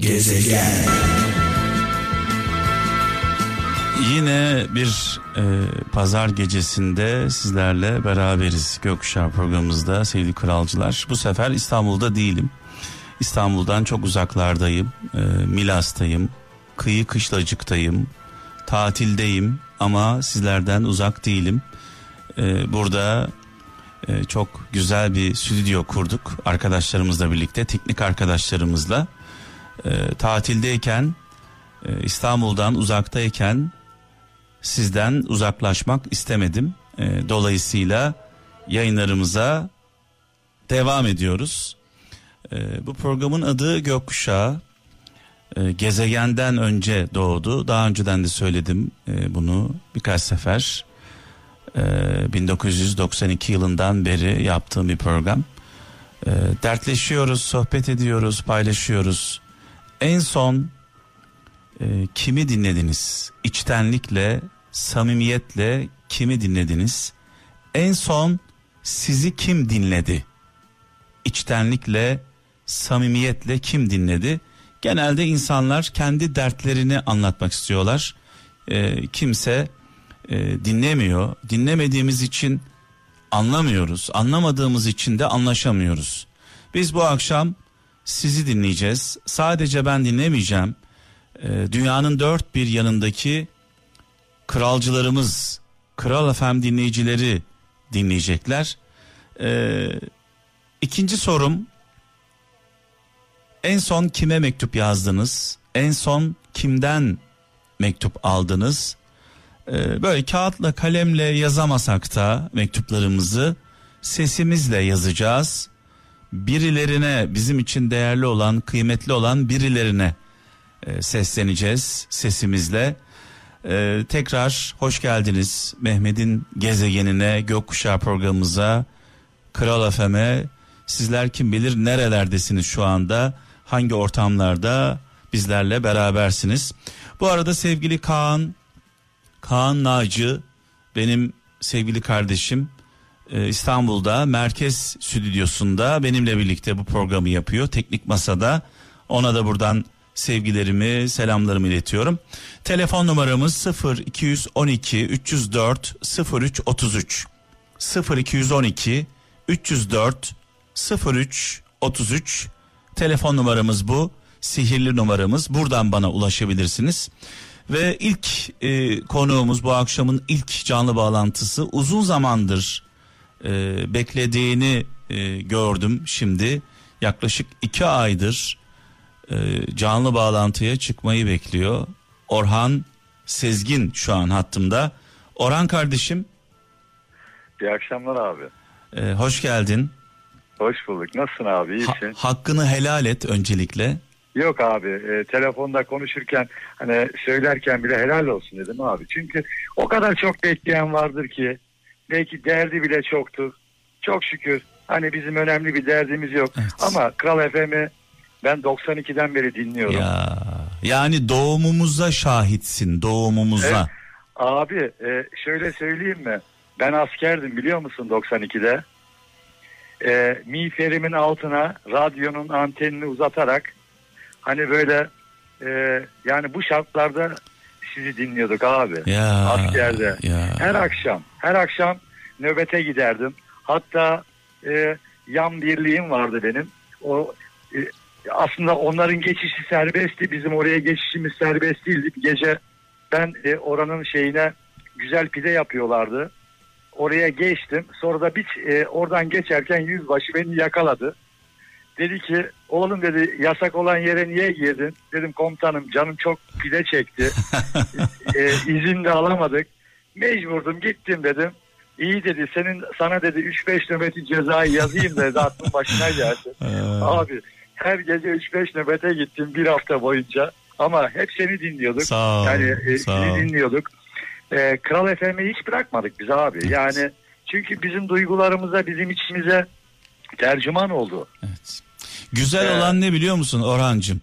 Gezegen. Yine bir pazar gecesinde sizlerle beraberiz Gökkuşağı programımızda sevgili kralcılar. Bu sefer İstanbul'da değilim. İstanbul'dan çok uzaklardayım. Milas'tayım. Kıyı Kışlacık'tayım. Tatildeyim ama sizlerden uzak değilim. Burada çok güzel bir stüdyo kurduk arkadaşlarımızla birlikte, teknik arkadaşlarımızla. Tatildeyken, İstanbul'dan uzaktayken sizden uzaklaşmak istemedim. Dolayısıyla yayınlarımıza devam ediyoruz. Bu programın adı Gökkuşağı. Gezegenden önce doğdu. Daha önceden de söyledim bunu birkaç sefer. 1992 yılından beri yaptığım bir program. Dertleşiyoruz, sohbet ediyoruz, paylaşıyoruz. En son kimi dinlediniz? İçtenlikle, samimiyetle kimi dinlediniz? En son sizi kim dinledi? İçtenlikle, samimiyetle kim dinledi? Genelde insanlar kendi dertlerini anlatmak istiyorlar. Kimse dinlemiyor. Dinlemediğimiz için anlamıyoruz. Anlamadığımız için de anlaşamıyoruz. Biz bu akşam sizi dinleyeceğiz. Sadece ben dinlemeyeceğim. Dünyanın dört bir yanındaki kralcılarımız, Kral FM dinleyicileri dinleyecekler. İkinci sorum, en son kime mektup yazdınız? En son kimden mektup aldınız? Böyle kağıtla kalemle yazamasak da mektuplarımızı sesimizle yazacağız. Birilerine, bizim için değerli olan, kıymetli olan birilerine sesleneceğiz sesimizle. Tekrar hoş geldiniz Mehmet'in gezegenine, Gökkuşağı programımıza, Kral FM'e. Sizler kim bilir nerelerdesiniz şu anda, hangi ortamlarda bizlerle berabersiniz. Bu arada sevgili Kaan Naci, benim sevgili kardeşim, İstanbul'da merkez stüdyosunda benimle birlikte bu programı yapıyor. Teknik masada. Ona da buradan sevgilerimi, selamlarımı iletiyorum. Telefon numaramız 0212 304 0333. 0212 304 0333 telefon numaramız bu. Sihirli numaramız. Buradan bana ulaşabilirsiniz. Ve ilk konuğumuz, bu akşamın ilk canlı bağlantısı, uzun zamandır beklediğini gördüm şimdi. Yaklaşık 2 aydır canlı bağlantıya çıkmayı bekliyor. Orhan Sezgin şu an hattımda. Orhan kardeşim. İyi akşamlar abi. Hoş geldin. Hoş bulduk. Nasılsın abi? İyisin. Hakkını helal et öncelikle. Yok abi, telefonda konuşurken, hani söylerken bile helal olsun dedim abi. Çünkü o kadar çok bekleyen vardır ki, belki derdi bile çoktur. Çok şükür hani bizim önemli bir derdimiz yok. Evet. Ama Kral FM'i ben 92'den beri dinliyorum. Ya, yani doğumumuza şahitsin, doğumumuza. Evet, abi şöyle söyleyeyim mi? Ben askerdim biliyor musun 92'de? Miğferimin altına radyonun antenini uzatarak, hani böyle yani bu şartlarda sizi dinliyorduk abi ya, askerde. Ya. Her akşam nöbete giderdim. Hatta yan birliğim vardı benim. O aslında onların geçişi serbestti, bizim oraya geçişimiz serbest değildi. Gece ben oranın şeyine, güzel pide yapıyorlardı. Oraya geçtim. Sonra da oradan geçerken yüzbaşı beni yakaladı. Dedi ki, oğlum dedi, yasak olan yere niye girdin? Dedim komutanım, canım çok pide çekti. İzin de alamadık. Mecburdum, gittim dedim. İyi dedi, sana dedi 3-5 nöbeti cezayı yazayım dedi, aklın başına gelsin. Abi her gece 3-5 nöbete gittim bir hafta boyunca. Ama hep seni dinliyorduk. Sağ ol, seni dinliyorduk. Kral FM'yi hiç bırakmadık biz abi. Evet. Yani çünkü bizim duygularımıza, bizim içimize tercüman oldu. Evet. Güzel olan ne biliyor musun Orhancığım?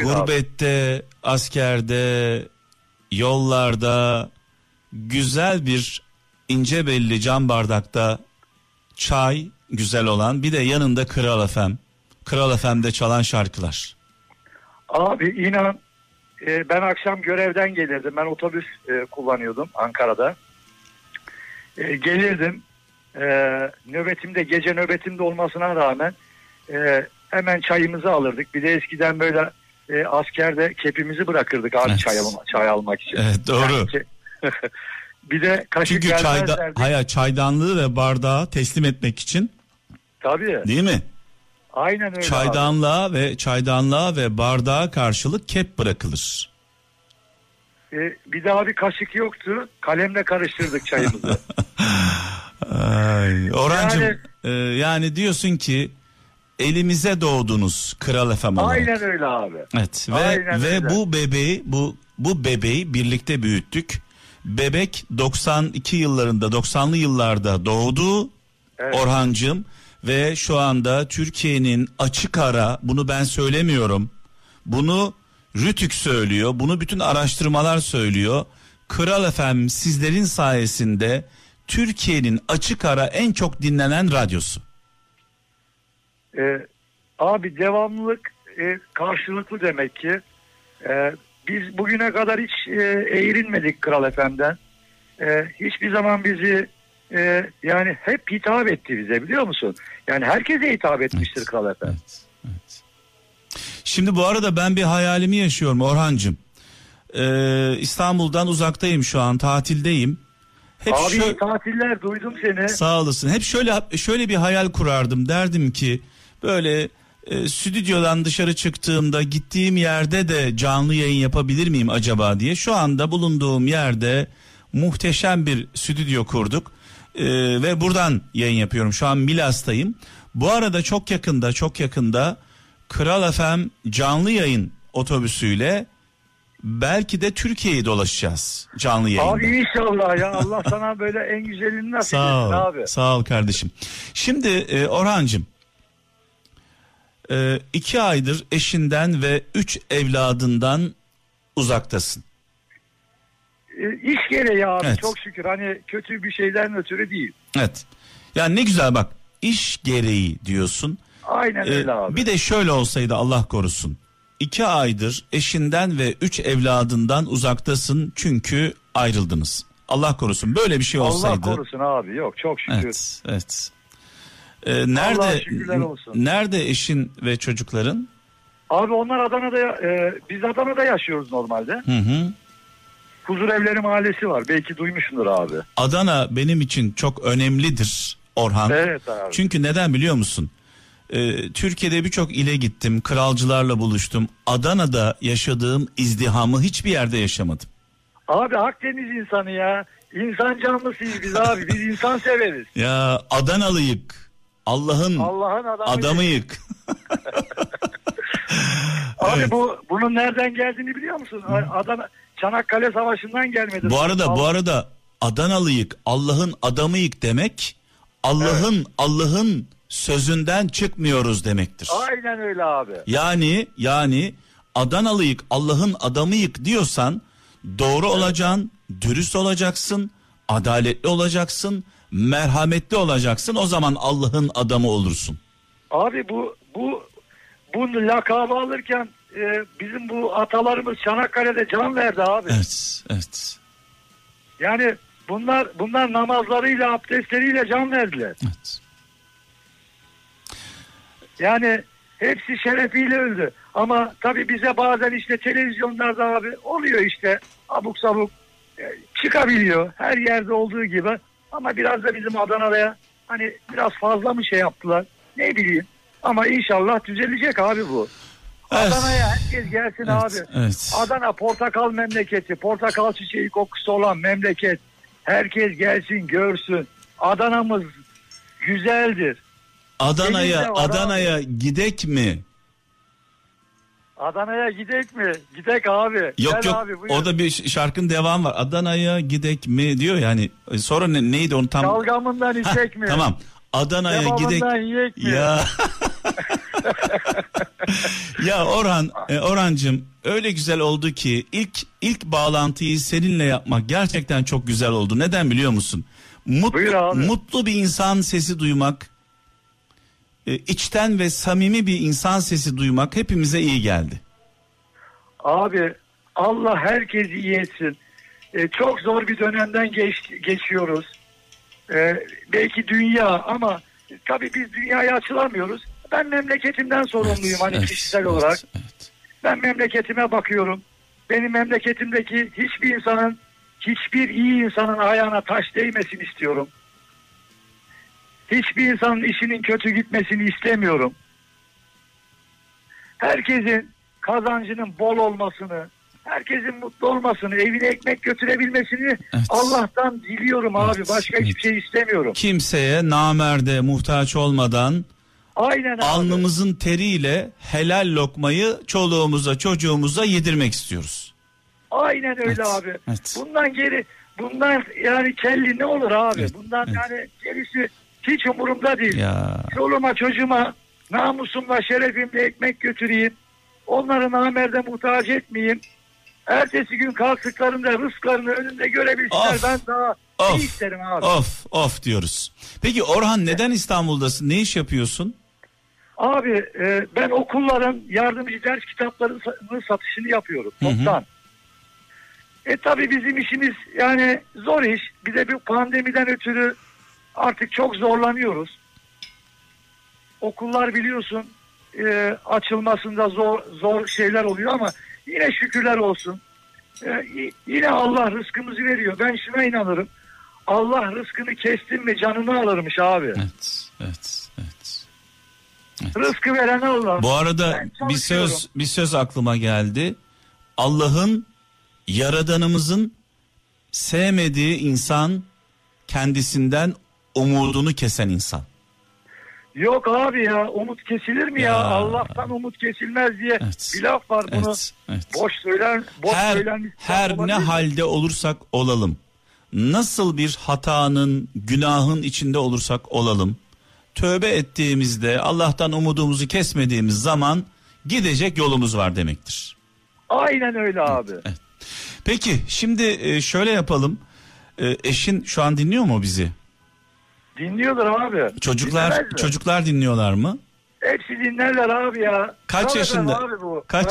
Gurbette, askerde, yollarda güzel bir ince belli cam bardakta çay, güzel olan. Bir de yanında Kral FM. Kral FM'de çalan şarkılar. Abi inan ben akşam görevden gelirdim. Ben otobüs kullanıyordum Ankara'da. Gelirdim. Nöbetimde, gece nöbetimde olmasına rağmen hemen çayımızı alırdık. Bir de eskiden böyle askerde kepimizi bırakırdık abi, evet, çay almak için. Evet, doğru. Yani, bir de kaşık gelmezlerdi. Çünkü çaydanlığı ve bardağı teslim etmek için. Tabii. Değil mi? Aynen öyle. Çaydanlığa ve bardağa karşılık kep bırakılır. Bir de abi kaşık yoktu. Kalemle karıştırdık çayımızı. Ay, Orhancığım yani diyorsun ki elimize doğdunuz Kral FM olarak. Aynen öyle abi. Evet ve bu bebeği birlikte büyüttük. Bebek 90'lı yıllarda doğdu, evet, Orhancığım ve şu anda Türkiye'nin açık ara, bunu ben söylemiyorum, bunu RTÜK söylüyor, bunu bütün araştırmalar söylüyor. Kral FM sizlerin sayesinde Türkiye'nin açık ara en çok dinlenen radyosu. Abi devamlılık karşılıklı demek ki. Biz bugüne kadar hiç eğrilmedik Kral Efendim'den. Hiçbir zaman bizi yani hep hitap etti bize, biliyor musun? Yani herkese hitap etmiştir, evet, Kral Efendim. Evet, evet. Şimdi bu arada ben bir hayalimi yaşıyorum Orhancığım. İstanbul'dan uzaktayım şu an, tatildeyim. Hep abi tatiller, duydum seni. Sağ olasın. Hep şöyle bir hayal kurardım. Derdim ki böyle stüdyodan dışarı çıktığımda gittiğim yerde de canlı yayın yapabilir miyim acaba diye. Şu anda bulunduğum yerde muhteşem bir stüdyo kurduk ve buradan yayın yapıyorum. Şu an Milas'tayım. Bu arada çok yakında Kral FM canlı yayın otobüsüyle belki de Türkiye'yi dolaşacağız canlı yayında. Abi inşallah ya, Allah sana böyle en güzelini nasip etsin abi. Sağ ol kardeşim. Şimdi Orhancığım 2 aydır eşinden ve 3 evladından uzaktasın. İş gereği abi, evet, çok şükür, hani kötü bir şeyden ötürü değil. Evet. Yani ne güzel bak, iş gereği diyorsun. Aynen öyle abi. Bir de şöyle olsaydı, Allah korusun. 2 aydır eşinden ve 3 evladından uzaktasın çünkü ayrıldınız. Allah korusun böyle bir şey olsaydı. Allah korusun abi, yok çok şükür. Evet, evet. Nerede eşin ve çocukların? Abi onlar Adana'da, biz Adana'da yaşıyoruz normalde. Hı. Huzurevleri Mahallesi var, belki duymuşsundur abi. Adana benim için çok önemlidir Orhan. Evet abi. Çünkü neden biliyor musun? Türkiye'de birçok ile gittim, kralcılarla buluştum. Adana'da yaşadığım izdihamı hiçbir yerde yaşamadım. Abi Akdeniz insanı ya. İnsan canlısıyız biz abi. Biz insan severiz. Ya Adanalıyık. Allah'ın adamıyık. Abi evet. Bunun nereden geldiğini biliyor musun? Adana Çanakkale Savaşı'ndan gelmedi. Bu arada Adanalıyık, Allah'ın adamıyık demek, Allah'ın sözünden çıkmıyoruz demektir. Aynen öyle abi. Yani Adanalıyık, Allah'ın adamıyık diyorsan doğru olacaksın, dürüst olacaksın, adaletli olacaksın, merhametli olacaksın. O zaman Allah'ın adamı olursun. Abi bu lakabı alırken bizim bu atalarımız Çanakkale'de can verdi abi. Evet, evet. Yani bunlar namazlarıyla, abdestleriyle can verdiler. Evet. Yani hepsi şerefiyle öldü. Ama tabii bize bazen işte televizyonlarda abi oluyor işte abuk sabuk çıkabiliyor her yerde olduğu gibi. Ama biraz da bizim Adana'ya hani biraz fazla mı şey yaptılar, ne bileyim. Ama inşallah düzelecek abi bu. Evet. Adana'ya herkes gelsin, evet, abi. Evet. Adana portakal memleketi, portakal çiçeği kokusu olan memleket. Herkes gelsin, görsün. Adana'mız güzeldir. Adana'ya gidek mi? Adana'ya gidek mi? Gidek abi. Yok abi, o da bir şarkının devamı var. Adana'ya gidek mi diyor yani. Sonra neydi onu tam? Dalgamından içek mi? Tamam. Adana'ya gidek mi? Ya. Ya Orhancığım öyle güzel oldu ki ilk bağlantıyı seninle yapmak gerçekten çok güzel oldu. Neden biliyor musun? Mutlu bir insan sesi duymak, içten ve samimi bir insan sesi duymak hepimize iyi geldi. Abi Allah herkesi iyi etsin. Çok zor bir dönemden geçiyoruz. Belki dünya ama tabii biz dünyaya açılamıyoruz. Ben memleketimden sorumluyum kişisel olarak. Ben memleketime bakıyorum. Benim memleketimdeki hiçbir iyi insanın ayağına taş değmesin istiyorum. Hiçbir insanın işinin kötü gitmesini istemiyorum. Herkesin kazancının bol olmasını, herkesin mutlu olmasını, evine ekmek götürebilmesini Allah'tan diliyorum abi. Başka hiçbir şey istemiyorum. Kimseye namerde muhtaç olmadan alnımızın teriyle helal lokmayı çoluğumuza, çocuğumuza yedirmek istiyoruz. Aynen öyle abi. Bundan yani kelli ne olur abi? Yani gerisi hiç umurumda değil. Ya. Çoluğuma, çocuğuma namusumla, şerefimle ekmek götüreyim. Onları namerde muhtaç etmeyeyim. Ertesi gün kalktıklarında rızklarını önünde görebilsinler. Ben daha iyi isterim abi. Of diyoruz. Peki Orhan, neden İstanbul'dasın? Ne iş yapıyorsun? Abi ben okulların yardımcı ders kitaplarının satışını yapıyorum. Toptan. Tabii bizim işimiz yani zor iş. Bir de bir pandemiden ötürü artık çok zorlanıyoruz. Okullar biliyorsun açılmasında zor şeyler oluyor ama yine şükürler olsun. Yine Allah rızkımızı veriyor. Ben şuna inanırım. Allah rızkını kestin mi canını alırmış abi. Evet. Rızkı veren Allah. Bu arada bir söz aklıma geldi. Allah'ın, Yaradanımızın sevmediği insan kendisinden umudunu kesen insan. Yok abi ya, umut kesilir mi ya? Allah'tan umut kesilmez diye bir laf var, bunu boş söylen. Her ne halde olursak olalım, nasıl bir hatanın, günahın içinde olursak olalım, tövbe ettiğimizde, Allah'tan umudumuzu kesmediğimiz zaman gidecek yolumuz var demektir. Aynen öyle abi. Peki şimdi şöyle yapalım. Eşin şu an dinliyor mu bizi? Dinliyorlar abi. Çocuklar dinliyorlar mı? Hepsi dinlerler abi ya. Kaç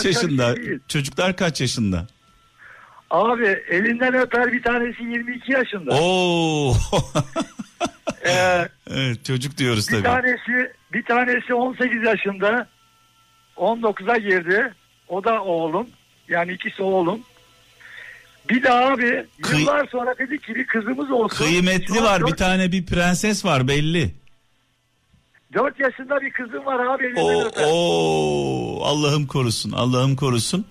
yaşında? Çocuklar kaç yaşında? Abi elinden öper, bir tanesi 22 yaşında. Oo. Evet, çocuk diyoruz tabii. Bir tanesi 18 yaşında. 19'a girdi. O da oğlum. Yani ikisi oğlum. Bir de abi yıllar sonra dedik ki bir kızımız olsun. Kıymetli var, bir prenses var belli. 4 yaşında bir kızım var abi. Allah'ım korusun, Allah'ım korusun.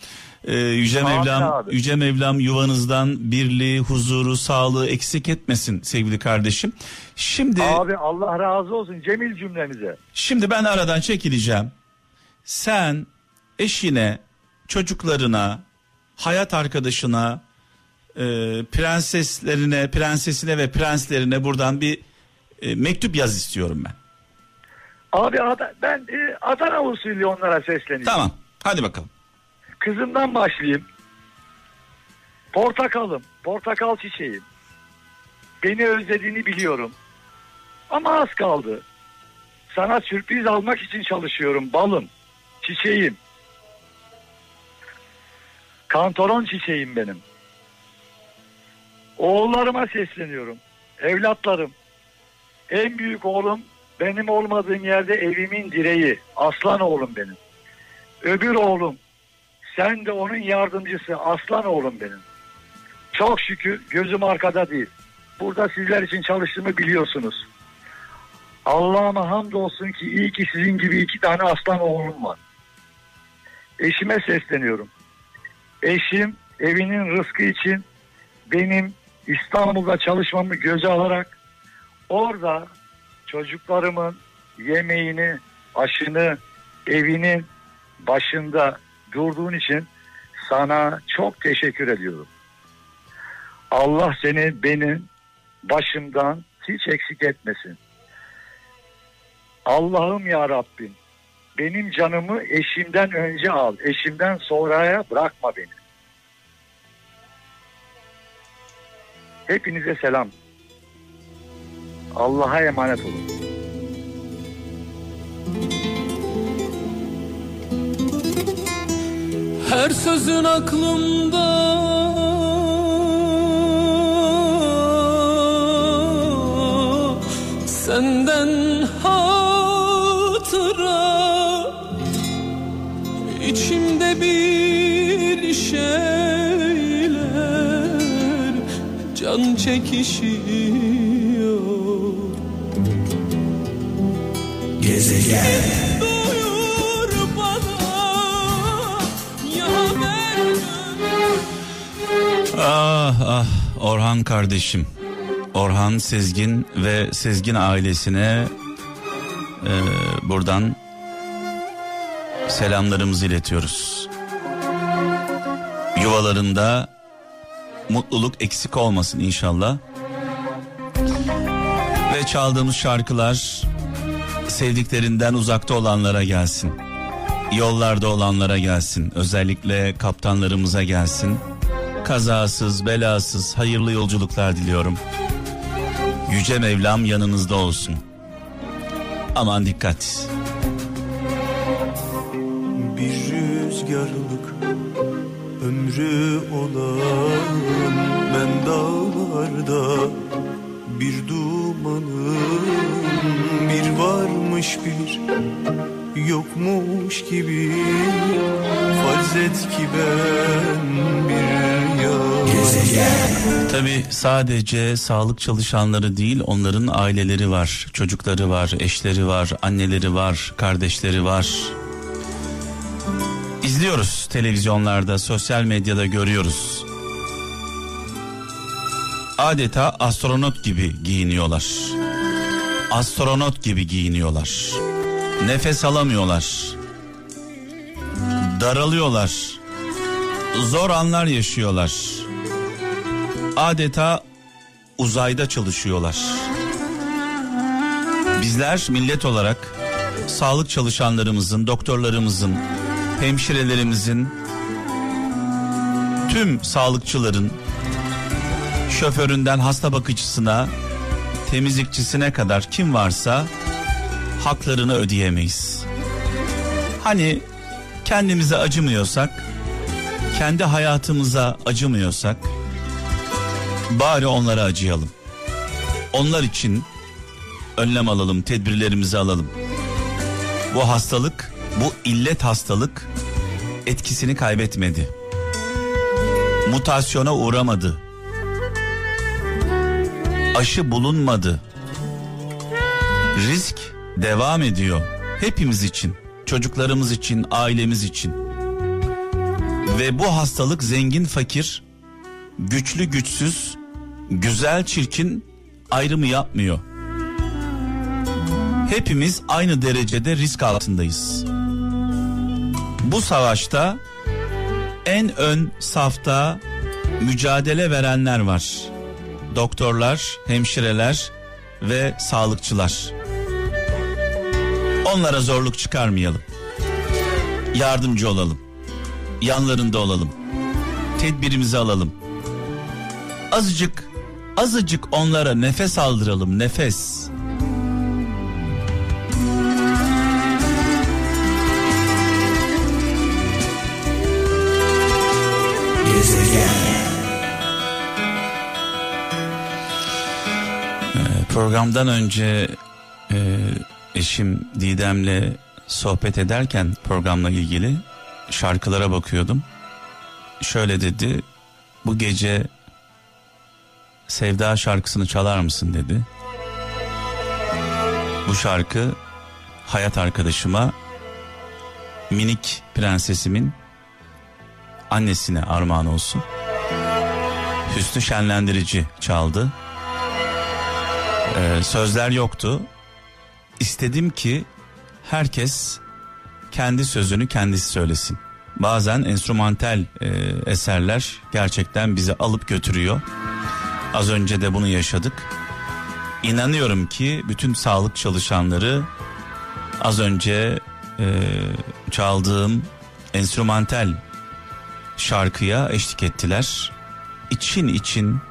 Yüce Mevlam yuvanızdan birliği, huzuru, sağlığı eksik etmesin sevgili kardeşim. Şimdi abi Allah razı olsun Cemil cümlemize. Şimdi ben aradan çekileceğim. Sen eşine, çocuklarına, hayat arkadaşına, prenseslerine, prensesine ve prenslerine buradan bir mektup yaz istiyorum ben. Abi ben Adana usulü onlara sesleneyim. Tamam, hadi bakalım. Kızımdan başlayayım. Portakalım, portakal çiçeğim. Beni özlediğini biliyorum. Ama az kaldı. Sana sürpriz almak için çalışıyorum balım, çiçeğim. Kantaron çiçeğim benim. Oğullarıma sesleniyorum. Evlatlarım. En büyük oğlum benim olmadığım yerde evimin direği. Aslan oğlum benim. Öbür oğlum. Sen de onun yardımcısı. Aslan oğlum benim. Çok şükür gözüm arkada değil. Burada sizler için çalıştığımı biliyorsunuz. Allah'ıma hamdolsun ki iyi ki sizin gibi 2 tane aslan oğlum var. Eşime sesleniyorum. Eşim evinin rızkı için benim İstanbul'da çalışmamı göze alarak orada çocuklarımın yemeğini, aşını, evinin başında durduğun için sana çok teşekkür ediyorum. Allah seni benim başımdan hiç eksik etmesin. Allah'ım ya Rabbim. Benim canımı eşimden önce al. Eşimden sonraya bırakma beni. Hepinize selam. Allah'a emanet olun. Her sözün aklımda, senden hatıra. İçimde bir şeyler can çekişiyor. Gezegen. Ah ah Orhan kardeşim, Orhan Sezgin ve Sezgin ailesine buradan selamlarımızı iletiyoruz. Yuvalarında mutluluk eksik olmasın inşallah. Ve çaldığımız şarkılar sevdiklerinden uzakta olanlara gelsin, yollarda olanlara gelsin, özellikle kaptanlarımıza gelsin. Kazasız, belasız, hayırlı yolculuklar diliyorum. Yüce Mevlam yanınızda olsun. Aman dikkat. Bir rüzgarlık ömrü olan ben dağlarda bir dumanım, bir varmış bir yokmuş gibi. Farz et ki ben bir. Tabii sadece sağlık çalışanları değil, onların aileleri var, çocukları var, eşleri var, anneleri var, kardeşleri var. İzliyoruz televizyonlarda, sosyal medyada görüyoruz. Adeta astronot gibi giyiniyorlar. Astronot gibi giyiniyorlar. Nefes alamıyorlar. Daralıyorlar. Zor anlar yaşıyorlar. Adeta uzayda çalışıyorlar. Bizler millet olarak sağlık çalışanlarımızın, doktorlarımızın, hemşirelerimizin, tüm sağlıkçıların, şoföründen hasta bakıcısına, temizlikçisine kadar kim varsa haklarını ödeyemeyiz. Hani kendimize acımıyorsak, kendi hayatımıza acımıyorsak bari onlara acıyalım. Onlar için önlem alalım, tedbirlerimizi alalım. Bu hastalık, bu illet hastalık etkisini kaybetmedi. Mutasyona uğramadı. Aşı bulunmadı. Risk devam ediyor. Hepimiz için, çocuklarımız için, ailemiz için. Ve bu hastalık zengin fakir, güçlü güçsüz, güzel çirkin ayrımı yapmıyor. Hepimiz aynı derecede risk altındayız. Bu savaşta en ön safta mücadele verenler var. Doktorlar, hemşireler ve sağlıkçılar. Onlara zorluk çıkarmayalım. Yardımcı olalım. Yanlarında olalım. Tedbirimizi alalım. Azıcık onlara nefes aldıralım, nefes. Programdan önce eşim Didem'le sohbet ederken programla ilgili şarkılara bakıyordum. Şöyle dedi, bu gece Sevda şarkısını çalar mısın dedi. Bu şarkı hayat arkadaşıma, minik prensesimin annesine armağan olsun. Hüsnü Şenlendirici çaldı. Sözler yoktu. İstedim ki herkes kendi sözünü kendisi söylesin. Bazen enstrümantal eserler gerçekten bizi alıp götürüyor. Az önce de bunu yaşadık. İnanıyorum ki bütün sağlık çalışanları az önce çaldığım enstrümantal şarkıya eşlik ettiler. İçin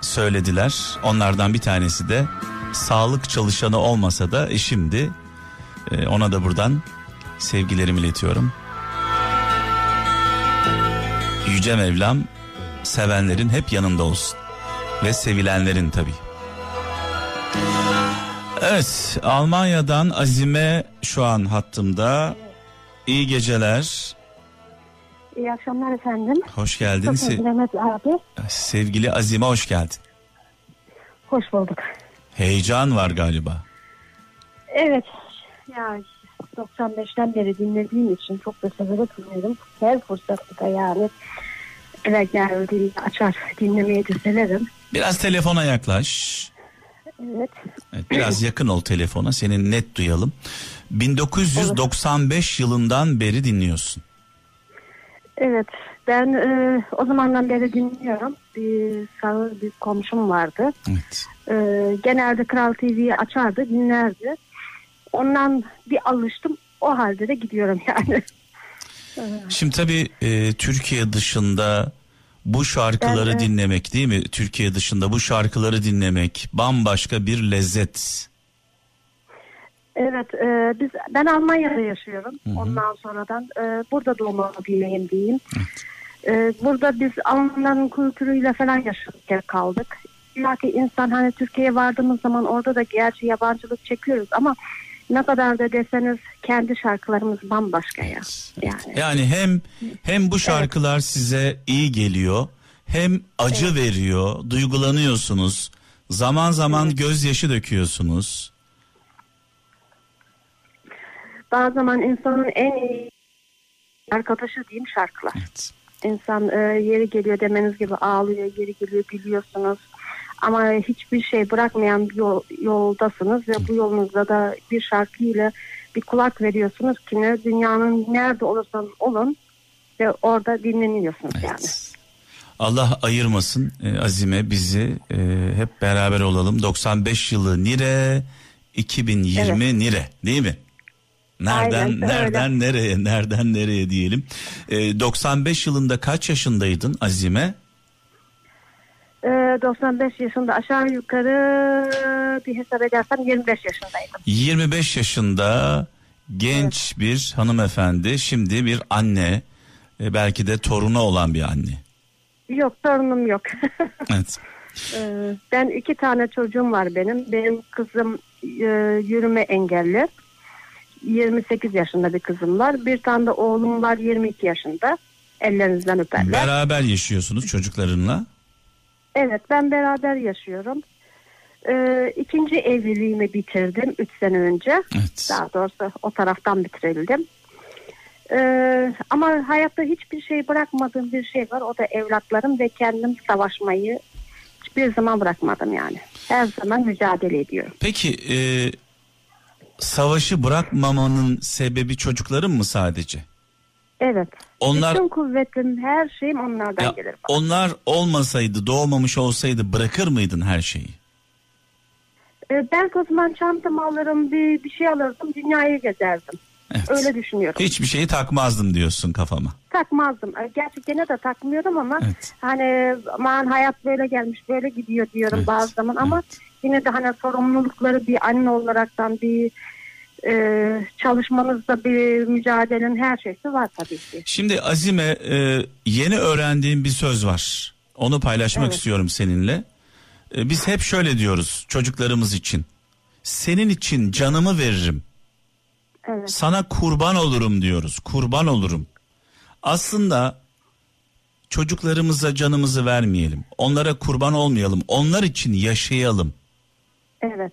söylediler. Onlardan bir tanesi de sağlık çalışanı olmasa da eşimdi. Ona da buradan sevgilerimi iletiyorum. Yüce Mevlam sevenlerin hep yanında olsun. Ve sevilenlerin tabii. Evet, Almanya'dan Azime şu an hattımda. İyi geceler. İyi akşamlar efendim. Hoş geldiniz. Sevgili Azime, hoş geldin. Hoş bulduk. Heyecan var galiba. Evet. Ya 95'ten beri dinlediğim için çok da severek dinlerim. Her fırsatta yani evet, yani açar dinlemeye de severim. Biraz telefona yaklaş. Evet. Evet, biraz yakın ol telefona, seni net duyalım. 1995 yılından beri dinliyorsun. Evet, ben o zamandan beri dinliyorum. Bir sağır bir komşum vardı. Evet. Genelde Kral TV'yi açardı, dinlerdi. Ondan bir alıştım, o halde de gidiyorum yani. Şimdi tabii Türkiye dışında bu şarkıları dinlemek, değil mi? Türkiye dışında bu şarkıları dinlemek bambaşka bir lezzet. Evet, ben Almanya'da yaşıyorum. Hı-hı. Ondan sonradan burada doğma büyümeyim diyeyim. Burada biz Almanların kültürüyle falan yaşadık, kaldık. Belki insan hani Türkiye'ye vardığımız zaman orada da gerçi yabancılık çekiyoruz ama ne kadar da deseniz kendi şarkılarımız bambaşka ya. Yani hem bu şarkılar size iyi geliyor, hem acı veriyor, duygulanıyorsunuz. Zaman zaman gözyaşı döküyorsunuz. Bazı zaman insanın en iyi arkadaşı diyeyim şarkılar. Evet. İnsan yeri geliyor demeniz gibi ağlıyor, yeri geliyor gülüyorsunuz. Ama hiçbir şey bırakmayan bir yoldasınız ve bu yolunuzda da bir şarkıyla bir kulak veriyorsunuz ki ne, dünyanın nerede olursanız olun ve orada dinleniyorsunuz yani. Allah ayırmasın Azime bizi, hep beraber olalım. 95 yılı nire, 2020 nire, değil mi? Nereden nereye diyelim. 95 yılında kaç yaşındaydın Azime? 95 yaşında aşağı yukarı bir hesap edersem 25 yaşındaydım. 25 yaşında genç bir hanımefendi, şimdi bir anne, belki de torunu olan bir anne. Yok, torunum yok. Evet. Ben 2 tane çocuğum var benim. Benim kızım yürüme engelli. 28 yaşında bir kızım var. Bir tane de oğlum var, 22 yaşında. Ellerinizden öperler. Beraber yaşıyorsunuz çocuklarınla. Evet, ben beraber yaşıyorum. 2. evliliğimi bitirdim 3 sene önce. Evet. Daha doğrusu o taraftan bitirildim. Ama hayatta hiçbir şey bırakmadığım bir şey var. O da evlatlarım ve kendim savaşmayı hiçbir zaman bırakmadım yani. Her zaman mücadele ediyorum. Peki savaşı bırakmamanın sebebi çocukların mı sadece? Evet. Onlar, bütün kuvvetim, her şeyim onlardan gelir bana. Onlar olmasaydı, doğmamış olsaydı bırakır mıydın her şeyi? Ben o zaman çantamı alırım, bir şey alırdım, dünyayı gezerdim. Evet. Öyle düşünüyorum. Hiçbir şeyi takmazdım diyorsun kafama. Takmazdım. Gerçi gene de takmıyorum ama hani aman hayat böyle gelmiş, böyle gidiyor diyorum bazı zaman ama yine de hani sorumlulukları bir anne olaraktan bir çalışmanızda bir mücadelenin her şeysi var tabii ki. Şimdi Azime, yeni öğrendiğim bir söz var. Onu paylaşmak istiyorum seninle. Biz hep şöyle diyoruz çocuklarımız için. Senin için canımı veririm. Evet. Sana kurban olurum diyoruz. Kurban olurum. Aslında çocuklarımıza canımızı vermeyelim. Onlara kurban olmayalım. Onlar için yaşayalım. Evet.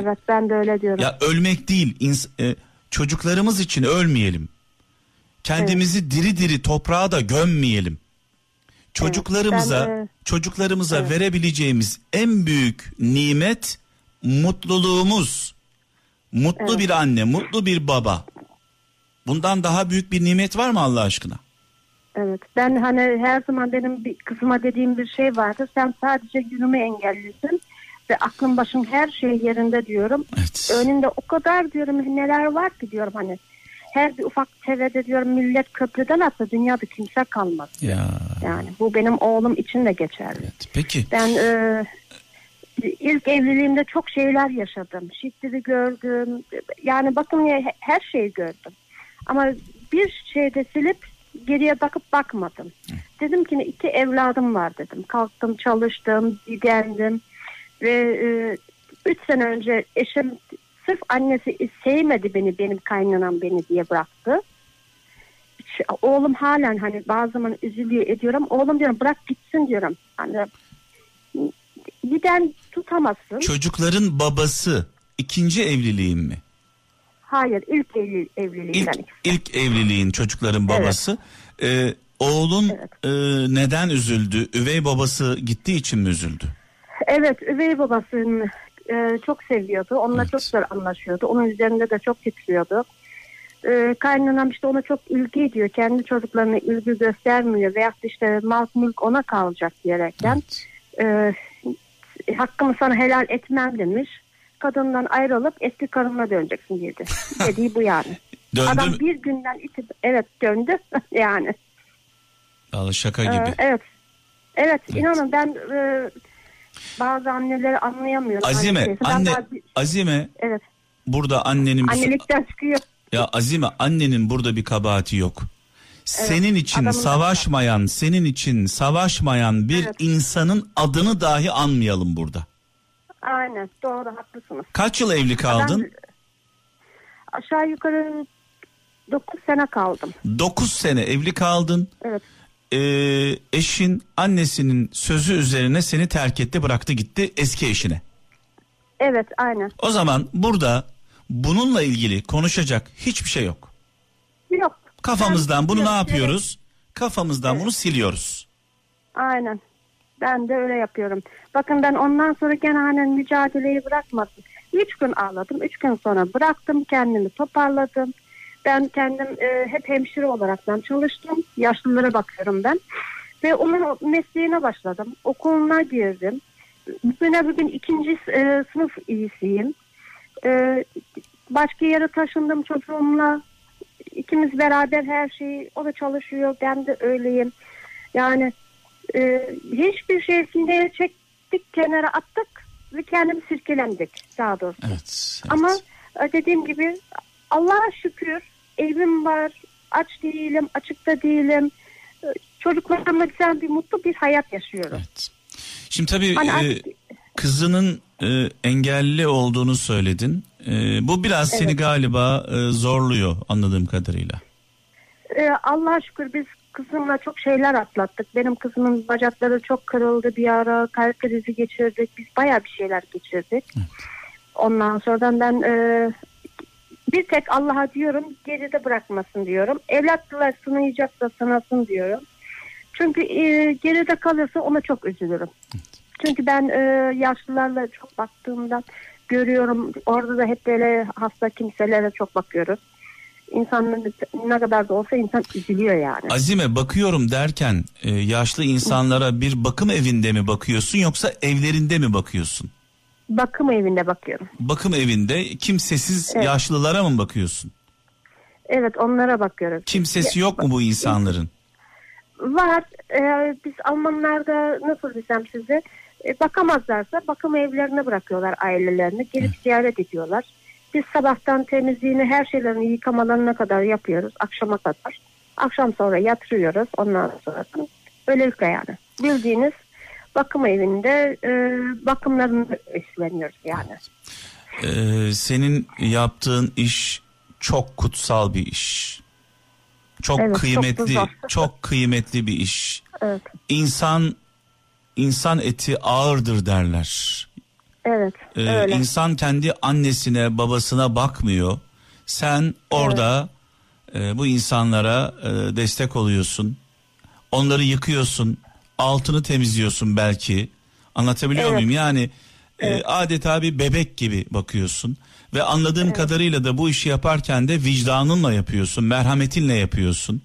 Evet, ben de öyle diyorum. Ya ölmek değil, çocuklarımız için ölmeyelim. Kendimizi diri diri toprağa da gömmeyelim. Çocuklarımıza, çocuklarımıza verebileceğimiz en büyük nimet mutluluğumuz. Mutlu bir anne, mutlu bir baba. Bundan daha büyük bir nimet var mı Allah aşkına? Evet, ben hani her zaman benim bir kızıma dediğim bir şey vardı. Sen sadece yürüme engellisin. Aklım başım her şey yerinde diyorum. Önünde o kadar diyorum neler var ki diyorum hani. Her bir ufak çevrede diyorum millet köprüden atsa dünyada kimse kalmaz. Ya. Yani bu benim oğlum için de geçerli. Evet, peki. Ben ilk evliliğimde çok şeyler yaşadım. Şiddeti gördüm. Yani bakın her şeyi gördüm. Ama bir şeyde silip geriye bakıp bakmadım. Dedim ki iki evladım var dedim. Kalktım, çalıştım, dilendim ve 3 sene önce eşim sırf annesi sevmedi beni, benim kaynanam beni diye bıraktı. Oğlum halen hani bazı zaman üzülüyor ediyorum. Oğlum diyorum bırak gitsin diyorum. Hani giden tutamazsın. Çocukların babası ikinci evliliğin mi? Hayır, ilk evliliğinden. İlk evliliğin çocukların babası. Evet. Oğlun evet. Neden üzüldü? Üvey babası gittiği için mi üzüldü? Evet, üvey babasını çok seviyordu. Onunla evet. çok güzel anlaşıyordu. Onun üzerinde de çok titriyordu. Kaynanam işte ona çok ilgi ediyor. Kendi çocuklarına ilgi göstermiyor. Veyahut işte mal mülk ona kalacak diyerekten. Evet. Hakkımı sana helal etmem demiş. Kadından ayrılıp eski karına döneceksin dedi. Dediği bu yani. Adam bir günden itibaren evet döndü yani. Vallahi şaka gibi. Evet. Evet, evet. inanın ben bazı anneleri anlayamıyorum. Azime, anne, bazı... Azime. Evet. Burada annenin annelikten çıkıyor. Ya Azime, annenin burada bir kabahati yok. Evet, senin için savaşmayan, senin için savaşmayan bir evet. insanın adını dahi anmayalım burada. Aynen, doğru, haklısınız. Kaç yıl evli kaldın? Ben aşağı yukarı 9 sene kaldım. 9 sene evli kaldın. Evet. Eşin annesinin sözü üzerine seni terk etti, bıraktı, gitti eski eşine. Evet, aynen. O zaman burada bununla ilgili konuşacak hiçbir şey yok. Yok. Kafamızdan ben, bunu ne yapıyoruz? Evet. Kafamızdan evet. bunu siliyoruz. Aynen. Ben de öyle yapıyorum. Bakın ben ondan sonra gene hani mücadeleyi bırakmadım. 3 gün ağladım. 3 gün sonra bıraktım. Kendimi toparladım. Ben kendim hep hemşire olaraktan çalıştım. Yaşlılara bakıyorum ben. Ve onun mesleğine başladım. Okuluna girdim. Bugün 2. sınıf iyisiyim. Başka yere taşındım çocuğumla. İkimiz beraber her şeyi. O da çalışıyor. Ben de öyleyim. Yani... hiçbir şeysinde çektik, kenara attık ve kendimiz sirkelendik daha doğrusu. Evet, evet. Ama dediğim gibi Allah'a şükür evim var, aç değilim, açıkta değilim, çocuklarımla güzel bir mutlu bir hayat yaşıyorum. Evet. Şimdi tabii hani, kızının engelli olduğunu söyledin. Bu biraz evet. seni galiba zorluyor anladığım kadarıyla. Allah'a şükür biz kızımla çok şeyler atlattık. Benim kızımın bacakları çok kırıldı bir ara. Kalp krizi geçirdik. Biz bayağı bir şeyler geçirdik. Evet. Ondan sonradan ben bir tek Allah'a diyorum geride bırakmasın diyorum. Evlatlar sınayacaksa sınasın diyorum. Çünkü geride kalırsa ona çok üzülürüm. Evet. Çünkü ben yaşlılarla çok baktığımdan görüyorum. Orada da hep böyle hasta kimselere çok bakıyoruz. İnsanların ne kadar da olsa insan üzülüyor yani. Azime, bakıyorum derken yaşlı insanlara bir bakım evinde mi bakıyorsun yoksa evlerinde mi bakıyorsun? Bakım evinde bakıyorum. Bakım evinde kimsesiz evet. yaşlılara mı bakıyorsun? Evet, onlara bakıyoruz. Kimsesi yok mu bu insanların? Var. Biz Almanlarda nasıl desem size bakamazlarsa bakım evlerine bırakıyorlar ailelerini. Gelip evet. ziyaret ediyorlar. Biz sabahtan temizliğini, her şeylerini yıkamalarına kadar yapıyoruz. Akşama kadar. Akşam sonra yatırıyoruz. Ondan sonra böylelikle yani. Bildiğiniz bakım evinde bakımlarını üstleniyoruz yani. Senin yaptığın iş çok kutsal bir iş. Çok evet, kıymetli, çok kıymetli bir iş. Evet. İnsan eti ağırdır derler. Evet, öyle. İnsan kendi annesine babasına bakmıyor. Sen orada evet. Bu insanlara destek oluyorsun. Onları yıkıyorsun. Altını temizliyorsun belki. Anlatabiliyor evet. muyum? Yani evet. Adeta bir bebek gibi bakıyorsun. Ve anladığım evet. kadarıyla da bu işi yaparken de vicdanınla yapıyorsun. Merhametinle yapıyorsun.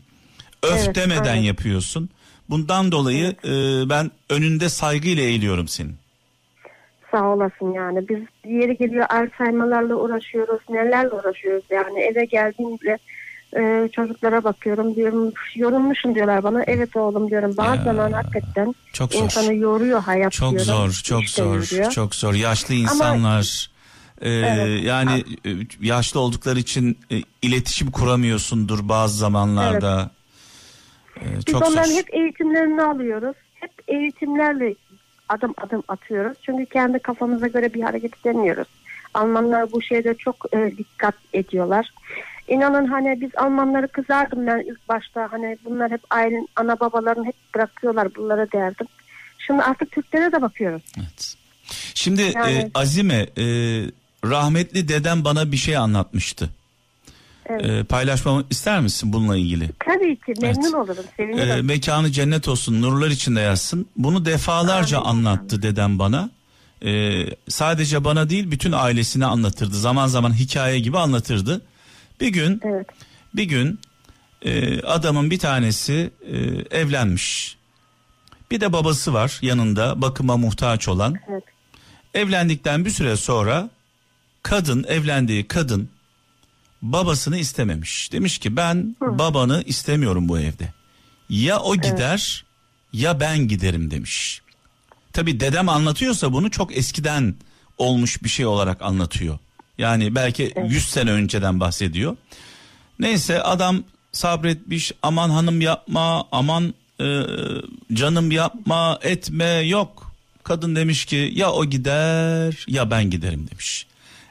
Öf evet, demeden evet. yapıyorsun. Bundan dolayı evet. Ben önünde saygıyla eğiliyorum senin. Sağ olasın yani. Biz yeri geliyor Alzheimer'larla uğraşıyoruz. Nelerle uğraşıyoruz yani. Eve geldiğimde çocuklara bakıyorum diyorum. Yorulmuşum diyorlar bana. Evet oğlum diyorum. Bazen hakikaten çok insanı yoruyor hayat çok diyorum. Çok zor. Yaşlı insanlar. Ama, evet. Yani yaşlı oldukları için iletişim kuramıyorsundur bazı zamanlarda. Evet. Biz çok onların hep eğitimlerini alıyoruz. Hep eğitimlerle adım adım atıyoruz. Çünkü kendi kafamıza göre bir hareket edemiyoruz. Almanlar bu şeyde çok dikkat ediyorlar. İnanın hani biz Almanları kızardım ben ilk başta. Hani bunlar hep ailen, ana babalarını hep bırakıyorlar, bunlara derdim. Şimdi artık Türklere de bakıyoruz. Evet. Şimdi yani, Azime, rahmetli dedem bana bir şey anlatmıştı. Evet. Paylaşmamı ister misin bununla ilgili? Tabii ki, memnun olurum, sevinirim. Mekanı cennet olsun, nurlar içinde yatsın. Bunu defalarca anlattı dedem bana. Sadece bana değil, bütün ailesine anlatırdı. Zaman zaman hikaye gibi anlatırdı. Bir gün, adamın bir tanesi evlenmiş. Bir de babası var yanında, bakıma muhtaç olan. Evet. Evlendikten bir süre sonra evlendiği kadın babasını istememiş. Demiş ki ben babanı istemiyorum bu evde. Ya o gider ya ben giderim demiş. Tabii dedem anlatıyorsa bunu çok eskiden olmuş bir şey olarak anlatıyor. Yani belki 100 sene önceden bahsediyor. Neyse adam sabretmiş, aman hanım yapma, aman canım yapma, etme, yok. Kadın demiş ki ya o gider ya ben giderim demiş.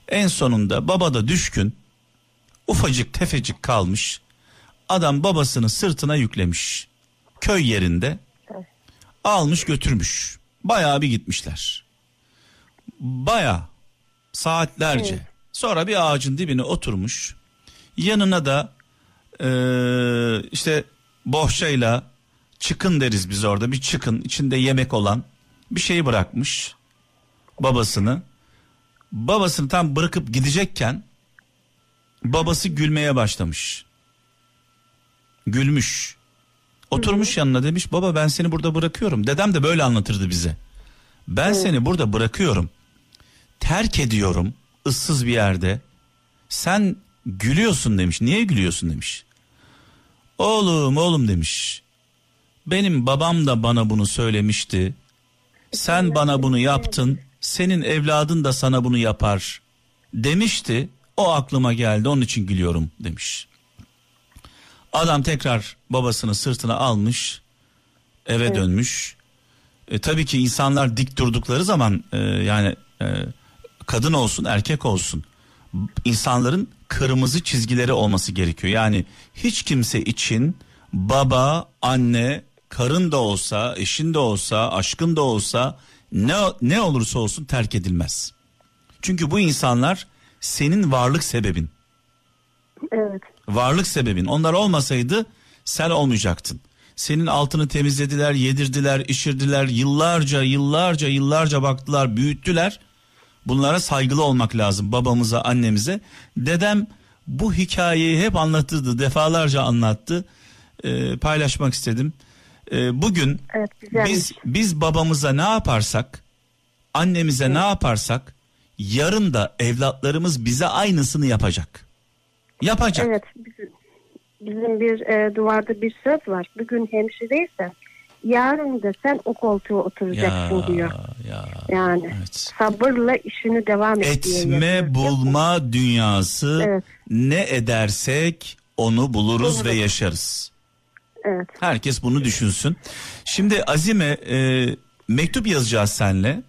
En sonunda baba da düşkün, ufacık tefecik kalmış. Adam babasını sırtına yüklemiş. Köy yerinde almış götürmüş. Bayağı bir gitmişler. Bayağı saatlerce. Sonra bir ağacın dibine oturmuş. Yanına da işte bohçayla çıkın deriz biz orada. Bir çıkın içinde yemek olan bir şeyi bırakmış babasını. Babasını tam bırakıp gidecekken babası gülmeye başlamış. Gülmüş. Oturmuş yanına, demiş baba ben seni burada bırakıyorum. Dedem de böyle anlatırdı bize. Ben seni burada bırakıyorum. Terk ediyorum ıssız bir yerde. Sen gülüyorsun demiş. Niye gülüyorsun demiş. Oğlum demiş. Benim babam da bana bunu söylemişti. Sen bana bunu yaptın. Senin evladın da sana bunu yapar demişti. O aklıma geldi, onun için gülüyorum demiş. Adam tekrar babasını sırtına almış, eve dönmüş. Tabii ki insanlar dik durdukları zaman kadın olsun erkek olsun insanların kırmızı çizgileri olması gerekiyor. Yani hiç kimse için baba, anne, karın da olsa, eşin de olsa, aşkın da olsa, ne olursa olsun terk edilmez. Çünkü bu insanlar senin varlık sebebin. Evet. Varlık sebebin. Onlar olmasaydı sen olmayacaktın. Senin altını temizlediler, yedirdiler, içirdiler, yıllarca baktılar, büyüttüler. Bunlara saygılı olmak lazım, babamıza, annemize. Dedem bu hikayeyi hep anlatırdı, defalarca anlattı. Paylaşmak istedim. Bugün biz babamıza ne yaparsak, annemize ne yaparsak, yarın da evlatlarımız bize aynısını yapacak. Evet, bizim bir duvarda bir söz var. Bugün hemşireysen yarın da sen o koltuğa oturacaksın diyor. Yani sabırla işini devam et. Etme bulma dünyası, ne edersek onu buluruz ve yaşarız. Evet. Herkes bunu düşünsün. Şimdi Azime, mektup yazacağız seninle.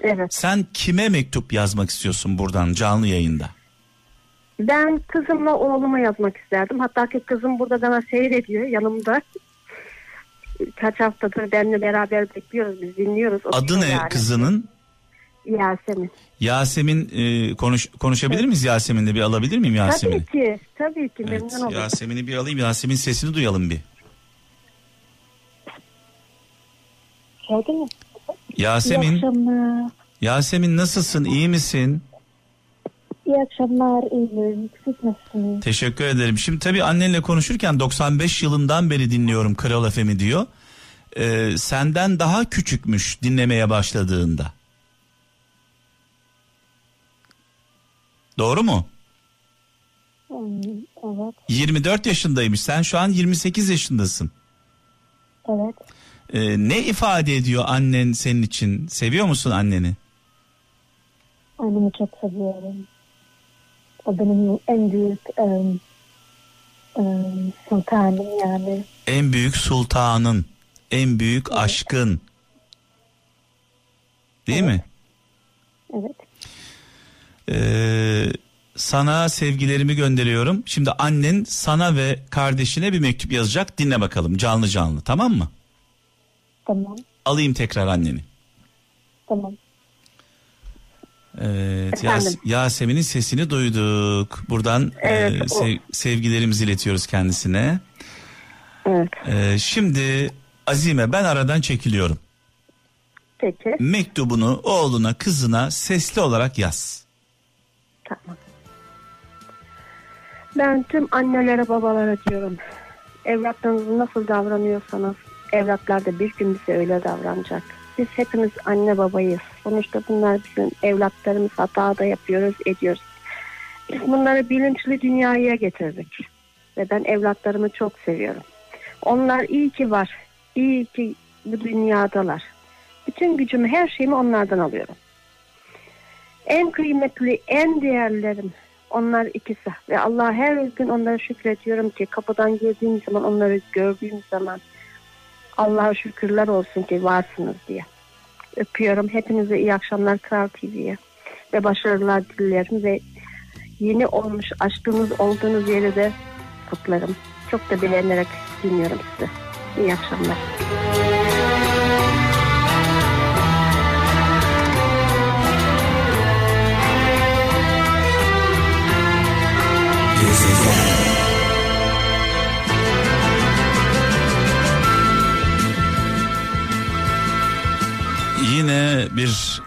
Evet. Sen kime mektup yazmak istiyorsun buradan canlı yayında? Ben kızımla oğluma yazmak isterdim. Hatta ki kızım burada bana seyrediyor yanımda. Kaç haftadır benimle beraber bekliyoruz, biz dinliyoruz. Adı ne kızının? Yasemin. Yasemin, konuşabilir miyiz Yasemin'le, bir alabilir miyim Yasemin'i? Tabii ki memnun olurum. Yasemin'i bir alayım, Yasemin sesini duyalım bir. Geldin mi? Yasemin nasılsın, iyi misin? İyi akşamlar, iyiyim. Siz nasılsınız? Teşekkür ederim. Şimdi tabii annenle konuşurken 95 yılından beri dinliyorum Kral FM'i diyor. Senden daha küçükmüş dinlemeye başladığında. Doğru mu? Evet. 24 yaşındaymış. Sen şu an 28 yaşındasın. Evet. Ne ifade ediyor annen senin için? Seviyor musun anneni? Annemi çok seviyorum. O benim en büyük sultanım yani. en büyük sultanın, en büyük aşkın. Değil mi? Evet. Sana sevgilerimi gönderiyorum. Şimdi annen sana ve kardeşine bir mektup yazacak. Dinle bakalım canlı canlı, tamam mı? Tamam. Alayım tekrar anneni. Tamam. Evet, Yasemin'in sesini duyduk. Buradan evet, sevgilerimizi iletiyoruz kendisine. Evet. Şimdi Azime, ben aradan çekiliyorum. Peki. Mektubunu oğluna, kızına sesli olarak yaz. Tamam. Ben tüm annelere, babalara diyorum. Evlatlarınızı nasıl davranıyorsanız evlatlar da bir gün bize öyle davranacak. Biz hepimiz anne babayız. Sonuçta bunlar bizim evlatlarımız, hata da yapıyoruz, ediyoruz. Biz bunları bilinçli dünyaya getirdik. Ve ben evlatlarımı çok seviyorum. Onlar iyi ki var. İyi ki bu dünyadalar. Bütün gücümü, her şeyimi onlardan alıyorum. En kıymetli, en değerlerim onlar ikisi. Ve Allah'a her gün onlara şükrediyorum ki kapıdan girdiğim zaman, onları gördüğüm zaman Allah'a şükürler olsun ki varsınız diye. Öpüyorum. Hepinize iyi akşamlar Kral TV'ye. Ve başarılar dilerim ve yeni olmuş, açtığınız, olduğunuz yeri de kutlarım. Çok da beğenerek dinliyorum sizi. İyi akşamlar. Yine bir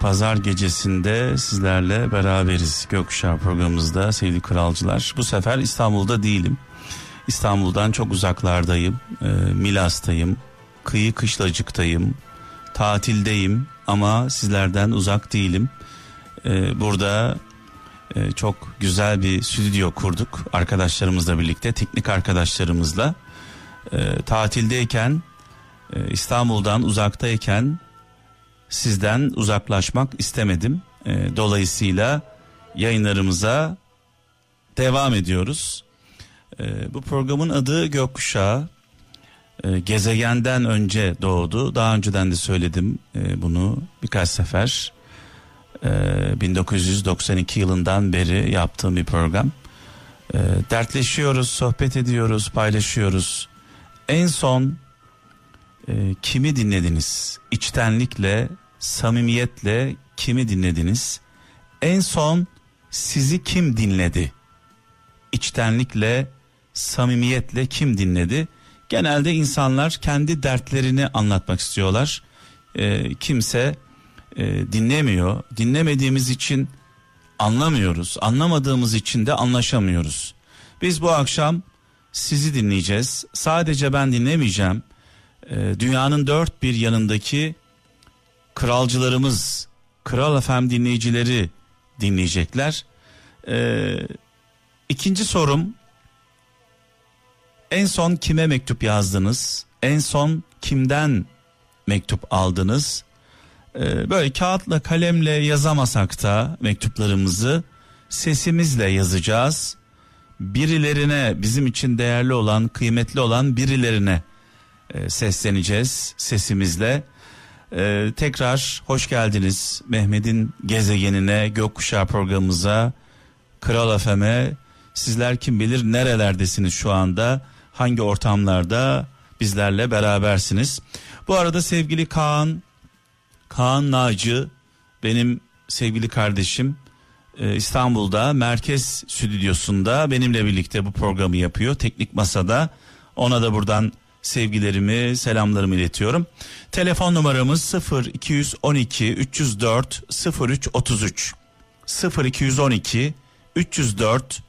pazar gecesinde sizlerle beraberiz Gökkuşağı programımızda sevgili kralcılar. Bu sefer İstanbul'da değilim. İstanbul'dan çok uzaklardayım. Milas'tayım, Kıyı Kışlacık'tayım, tatildeyim ama sizlerden uzak değilim. Burada çok güzel bir stüdyo kurduk arkadaşlarımızla birlikte, teknik arkadaşlarımızla. Tatildeyken, İstanbul'dan uzaktayken sizden uzaklaşmak istemedim. Dolayısıyla yayınlarımıza devam ediyoruz. Bu programın adı Gökkuşağı. Gezegenden önce doğdu. Daha önceden de söyledim bunu birkaç sefer. 1992 yılından beri yaptığım bir program. Dertleşiyoruz, sohbet ediyoruz, paylaşıyoruz. En son kimi dinlediniz? İçtenlikle, samimiyetle kimi dinlediniz? En son sizi kim dinledi? İçtenlikle, samimiyetle kim dinledi? Genelde insanlar kendi dertlerini anlatmak istiyorlar. Kimse dinlemiyor. Dinlemediğimiz için anlamıyoruz. Anlamadığımız için de anlaşamıyoruz. Biz bu akşam sizi dinleyeceğiz. Sadece ben dinlemeyeceğim. Dünyanın dört bir yanındaki kralcılarımız, Kral FM dinleyicileri dinleyecekler. İkinci sorum, en son kime mektup yazdınız? En son kimden mektup aldınız? Böyle kağıtla kalemle yazamasak da mektuplarımızı sesimizle yazacağız. Birilerine, bizim için değerli olan, kıymetli olan birilerine sesleneceğiz sesimizle. Tekrar hoş geldiniz Mehmet'in gezegenine, Gökkuşağı programımıza, Kral FM'e. Sizler kim bilir nerelerdesiniz şu anda, hangi ortamlarda bizlerle berabersiniz. Bu arada sevgili Kaan Naci, benim sevgili kardeşim, İstanbul'da Merkez Stüdyosu'nda benimle birlikte bu programı yapıyor, teknik masada. Ona da buradan sevgilerimi, selamlarımı iletiyorum. Telefon numaramız 0212 304 0333, 0212 304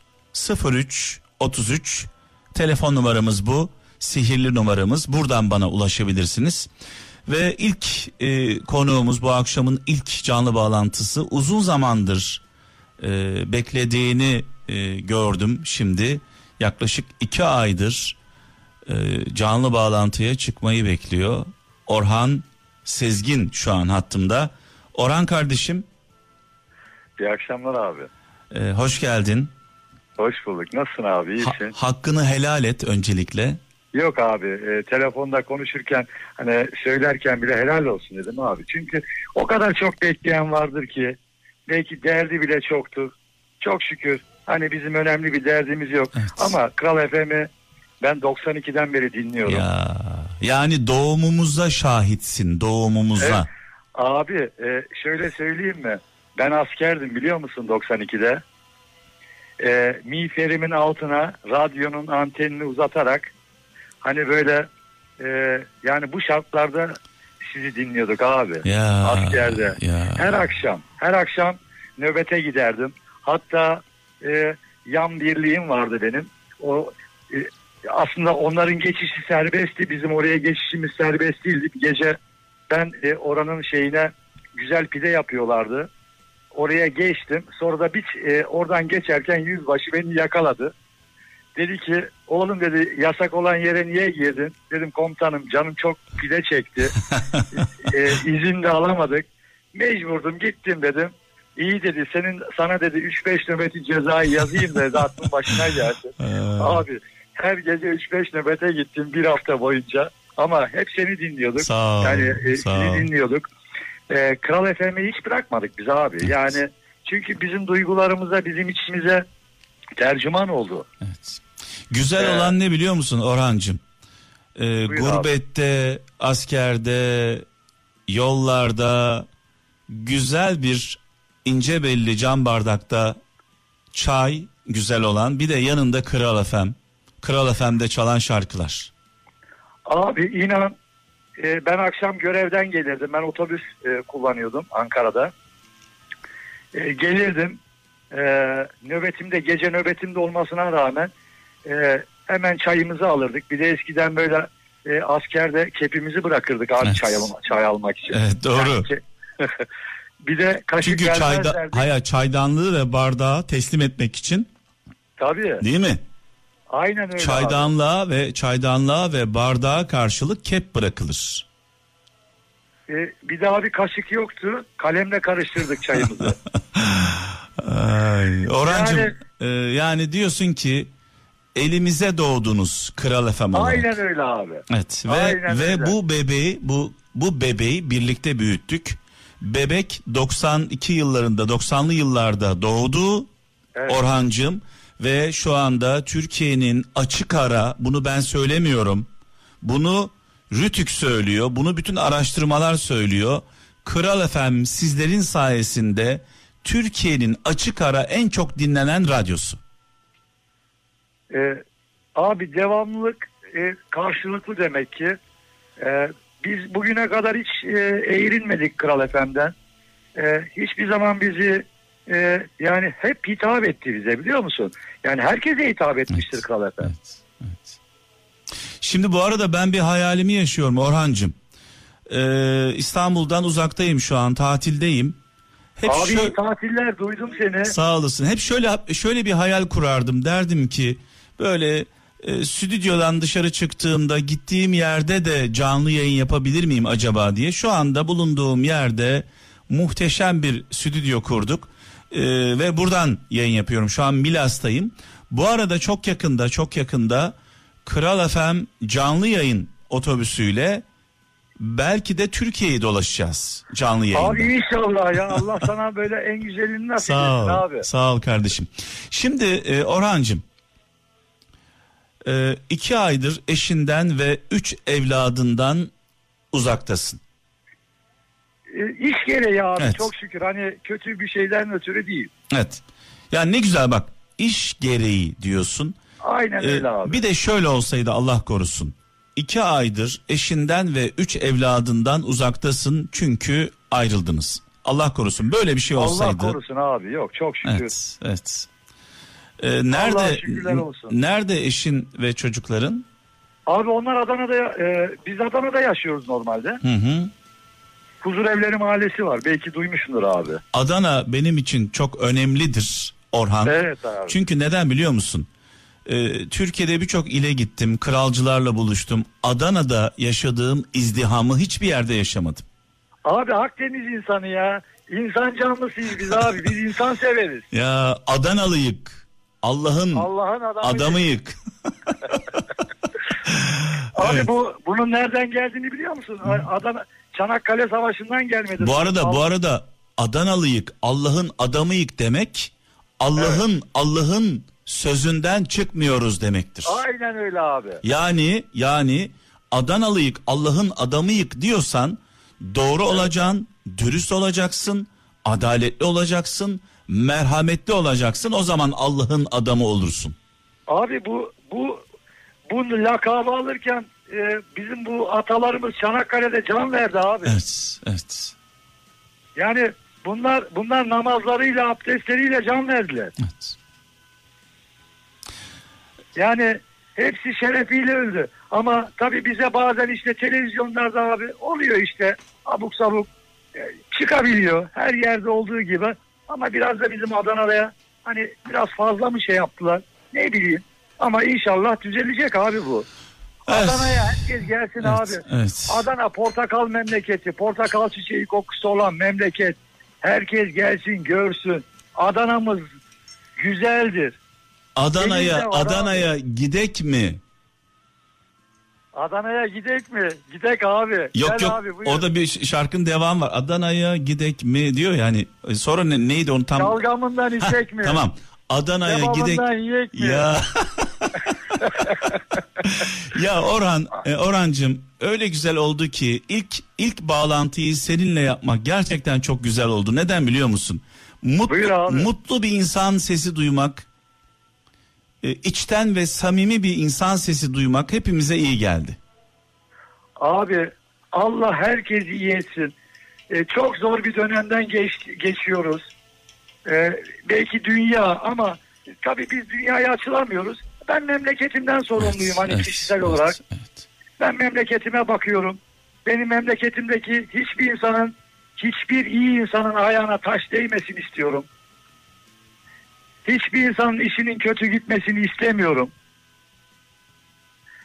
0333. Telefon numaramız bu, sihirli numaramız. Buradan bana ulaşabilirsiniz. Ve ilk konuğumuz, bu akşamın ilk canlı bağlantısı, uzun zamandır beklediğini gördüm şimdi. Yaklaşık 2 aydır canlı bağlantıya çıkmayı bekliyor. Orhan Sezgin şu an hattımda. Orhan kardeşim. İyi akşamlar abi. Hoş geldin. Hoş bulduk. Nasılsın abi? İyisin. Hakkını helal et öncelikle. Yok abi, telefonda konuşurken hani söylerken bile helal olsun dedim abi. Çünkü o kadar çok bekleyen vardır ki, belki derdi bile çoktur. Çok şükür hani bizim önemli bir derdimiz yok. Evet. Ama Kral FM'i ben 92'den beri dinliyorum. Ya, yani doğumumuza şahitsin, doğumumuza. Evet. Abi şöyle söyleyeyim mi? Ben askerdim biliyor musun 92'de? Miğferimin altına radyonun antenini uzatarak hani böyle yani bu şartlarda sizi dinliyorduk abi ya, askerde. Ya. Her akşam nöbete giderdim. Hatta yan birliğim vardı benim. O aslında onların geçişi serbestti. Bizim oraya geçişimiz serbest değildi. Gece ben oranın şeyine güzel pide yapıyorlardı. Oraya geçtim. Sonra da oradan geçerken yüzbaşı beni yakaladı. Dedi ki oğlum dedi, yasak olan yere niye girdin? Dedim komutanım, canım çok pide çekti. İzin de alamadık. Mecburdum, gittim dedim. İyi dedi, sana dedi 3-5 nöbeti cezayı yazayım dedi, aklın başına geldi. Abi her gece 3-5 nöbete gittim bir hafta boyunca. Ama hep seni dinliyorduk. Sağ ol, yani seni dinliyorduk. Kral FM'yi hiç bırakmadık biz abi. Yani çünkü bizim duygularımıza, bizim içimize tercüman oldu. Evet. Güzel olan ne biliyor musun Orhancığım? Gurbette, askerde, yollarda güzel bir ince belli cam bardakta çay güzel olan, bir de yanında Kral FM. Kral FM'de çalan şarkılar. Abi inan ben akşam görevden gelirdim. Ben otobüs kullanıyordum Ankara'da. Gelirdim. Nöbetimde, gece nöbetimde olmasına rağmen hemen çayımızı alırdık. Bir de eskiden böyle askerde kepimizi bırakırdık abi, evet. Çay almak için. Evet, doğru. Yani, bir de kaşık çünkü çaydanlığı ve bardağı teslim etmek için. Tabii. Değil mi? Aynen öyle. Çaydanlığa ve bardağa karşılık kep bırakılır. Bir de abi kaşık yoktu. Kalemle karıştırdık çayımızı. Ay, Orhancığım yani diyorsun ki elimize doğdunuz Kral FM olarak. Aynen öyle abi. Evet. Ve bu bebeği birlikte büyüttük. Bebek 90'lı yıllarda doğdu. Evet. Orhancığım. Ve şu anda Türkiye'nin açık ara, bunu ben söylemiyorum, bunu RTÜK söylüyor, bunu bütün araştırmalar söylüyor. Kral FM sizlerin sayesinde Türkiye'nin açık ara en çok dinlenen radyosu. Abi devamlılık karşılıklı demek ki. Biz bugüne kadar hiç eğrilmedik Kral FM'den. Hiçbir zaman bizi... yani hep hitap etti bize, biliyor musun? Yani herkese hitap etmiştir, evet, Kral Efendim. Evet, evet. Şimdi bu arada ben bir hayalimi yaşıyorum Orhancığım. İstanbul'dan uzaktayım şu an, tatildeyim. Hep abi tatiller, duydum seni. Sağ olasın. Hep şöyle bir hayal kurardım. Derdim ki böyle stüdyodan dışarı çıktığımda gittiğim yerde de canlı yayın yapabilir miyim acaba diye. Şu anda bulunduğum yerde muhteşem bir stüdyo kurduk. Ve buradan yayın yapıyorum. Şu an Milas'tayım. Bu arada çok yakında Kral FM canlı yayın otobüsüyle belki de Türkiye'yi dolaşacağız canlı yayında. Abi inşallah ya. Allah sana böyle en güzelini nasip etsin abi. Sağ ol kardeşim. Şimdi Orhancığım, 2 aydır eşinden ve 3 evladından uzaktasın. İş gereği abi, evet. Çok şükür hani kötü bir şeyden ötürü değil. Evet. Yani ne güzel bak, iş gereği diyorsun. Aynen öyle abi. Bir de şöyle olsaydı, Allah korusun. 2 aydır eşinden ve 3 evladından uzaktasın çünkü ayrıldınız. Allah korusun böyle bir şey olsaydı. Allah korusun abi, yok çok şükür. Evet, evet. Nerede eşin ve çocukların? Abi onlar Adana'da, biz Adana'da yaşıyoruz normalde. Hı. Huzurevleri Mahallesi var. Belki duymuşsundur abi. Adana benim için çok önemlidir Orhan. Evet abi. Çünkü neden biliyor musun? Türkiye'de birçok ile gittim. Kralcılarla buluştum. Adana'da yaşadığım izdihamı hiçbir yerde yaşamadım. Abi Akdeniz insanı ya. İnsan canlısıyız biz abi. Biz insan severiz. Ya Adanalıyık. Allah'ın adamıyık. Abi evet. Bunun nereden geldiğini biliyor musun? Adana, Çanakkale Savaşı'ndan gelmedi. Bu arada Adanalıyık, Allah'ın adamıyık demek, Allah'ın evet. Allah'ın sözünden çıkmıyoruz demektir. Aynen öyle abi. Yani Adanalıyık, Allah'ın adamıyık diyorsan doğru evet. olacaksın, dürüst olacaksın, adaletli olacaksın, merhametli olacaksın. O zaman Allah'ın adamı olursun. Abi bu lakabı alırken bizim bu atalarımız Çanakkale'de can verdi abi. Evet. Yani bunlar namazlarıyla, abdestleriyle can verdiler. Evet. Yani hepsi şerefiyle öldü. Ama tabii bize bazen işte televizyonlarda abi oluyor işte abuk sabuk çıkabiliyor her yerde olduğu gibi. Ama biraz da bizim Adana'ya hani biraz fazla mı şey yaptılar ne bileyim. Ama inşallah düzelecek abi bu. Evet. Adana'ya herkes gelsin evet, abi. Evet. Adana portakal memleketi, portakal çiçeği kokusu olan memleket. Herkes gelsin, görsün. Adana'mız güzeldir. Adana'ya gidek mi? Adana'ya gidek mi? Gidek abi. Yok abi, orada bir şarkının devamı var. Adana'ya gidek mi diyor yani. Sonra neydi onu tam? Dalgamından içek mi? Tamam. Adana'ya gidek mi? Ya. Ya Orhancığım öyle güzel oldu ki ilk bağlantıyı seninle yapmak gerçekten çok güzel oldu. Neden biliyor musun? Mutlu bir insan sesi duymak, içten ve samimi bir insan sesi duymak hepimize iyi geldi. Abi Allah herkesi iyi etsin. Çok zor bir dönemden geçiyoruz. Belki dünya ama tabii biz dünyaya açılamıyoruz. Ben memleketimden sorumluyum evet, hani evet, kişisel evet, olarak. Evet. Ben memleketime bakıyorum. Benim memleketimdeki hiçbir iyi insanın ayağına taş değmesin istiyorum. Hiçbir insanın işinin kötü gitmesini istemiyorum.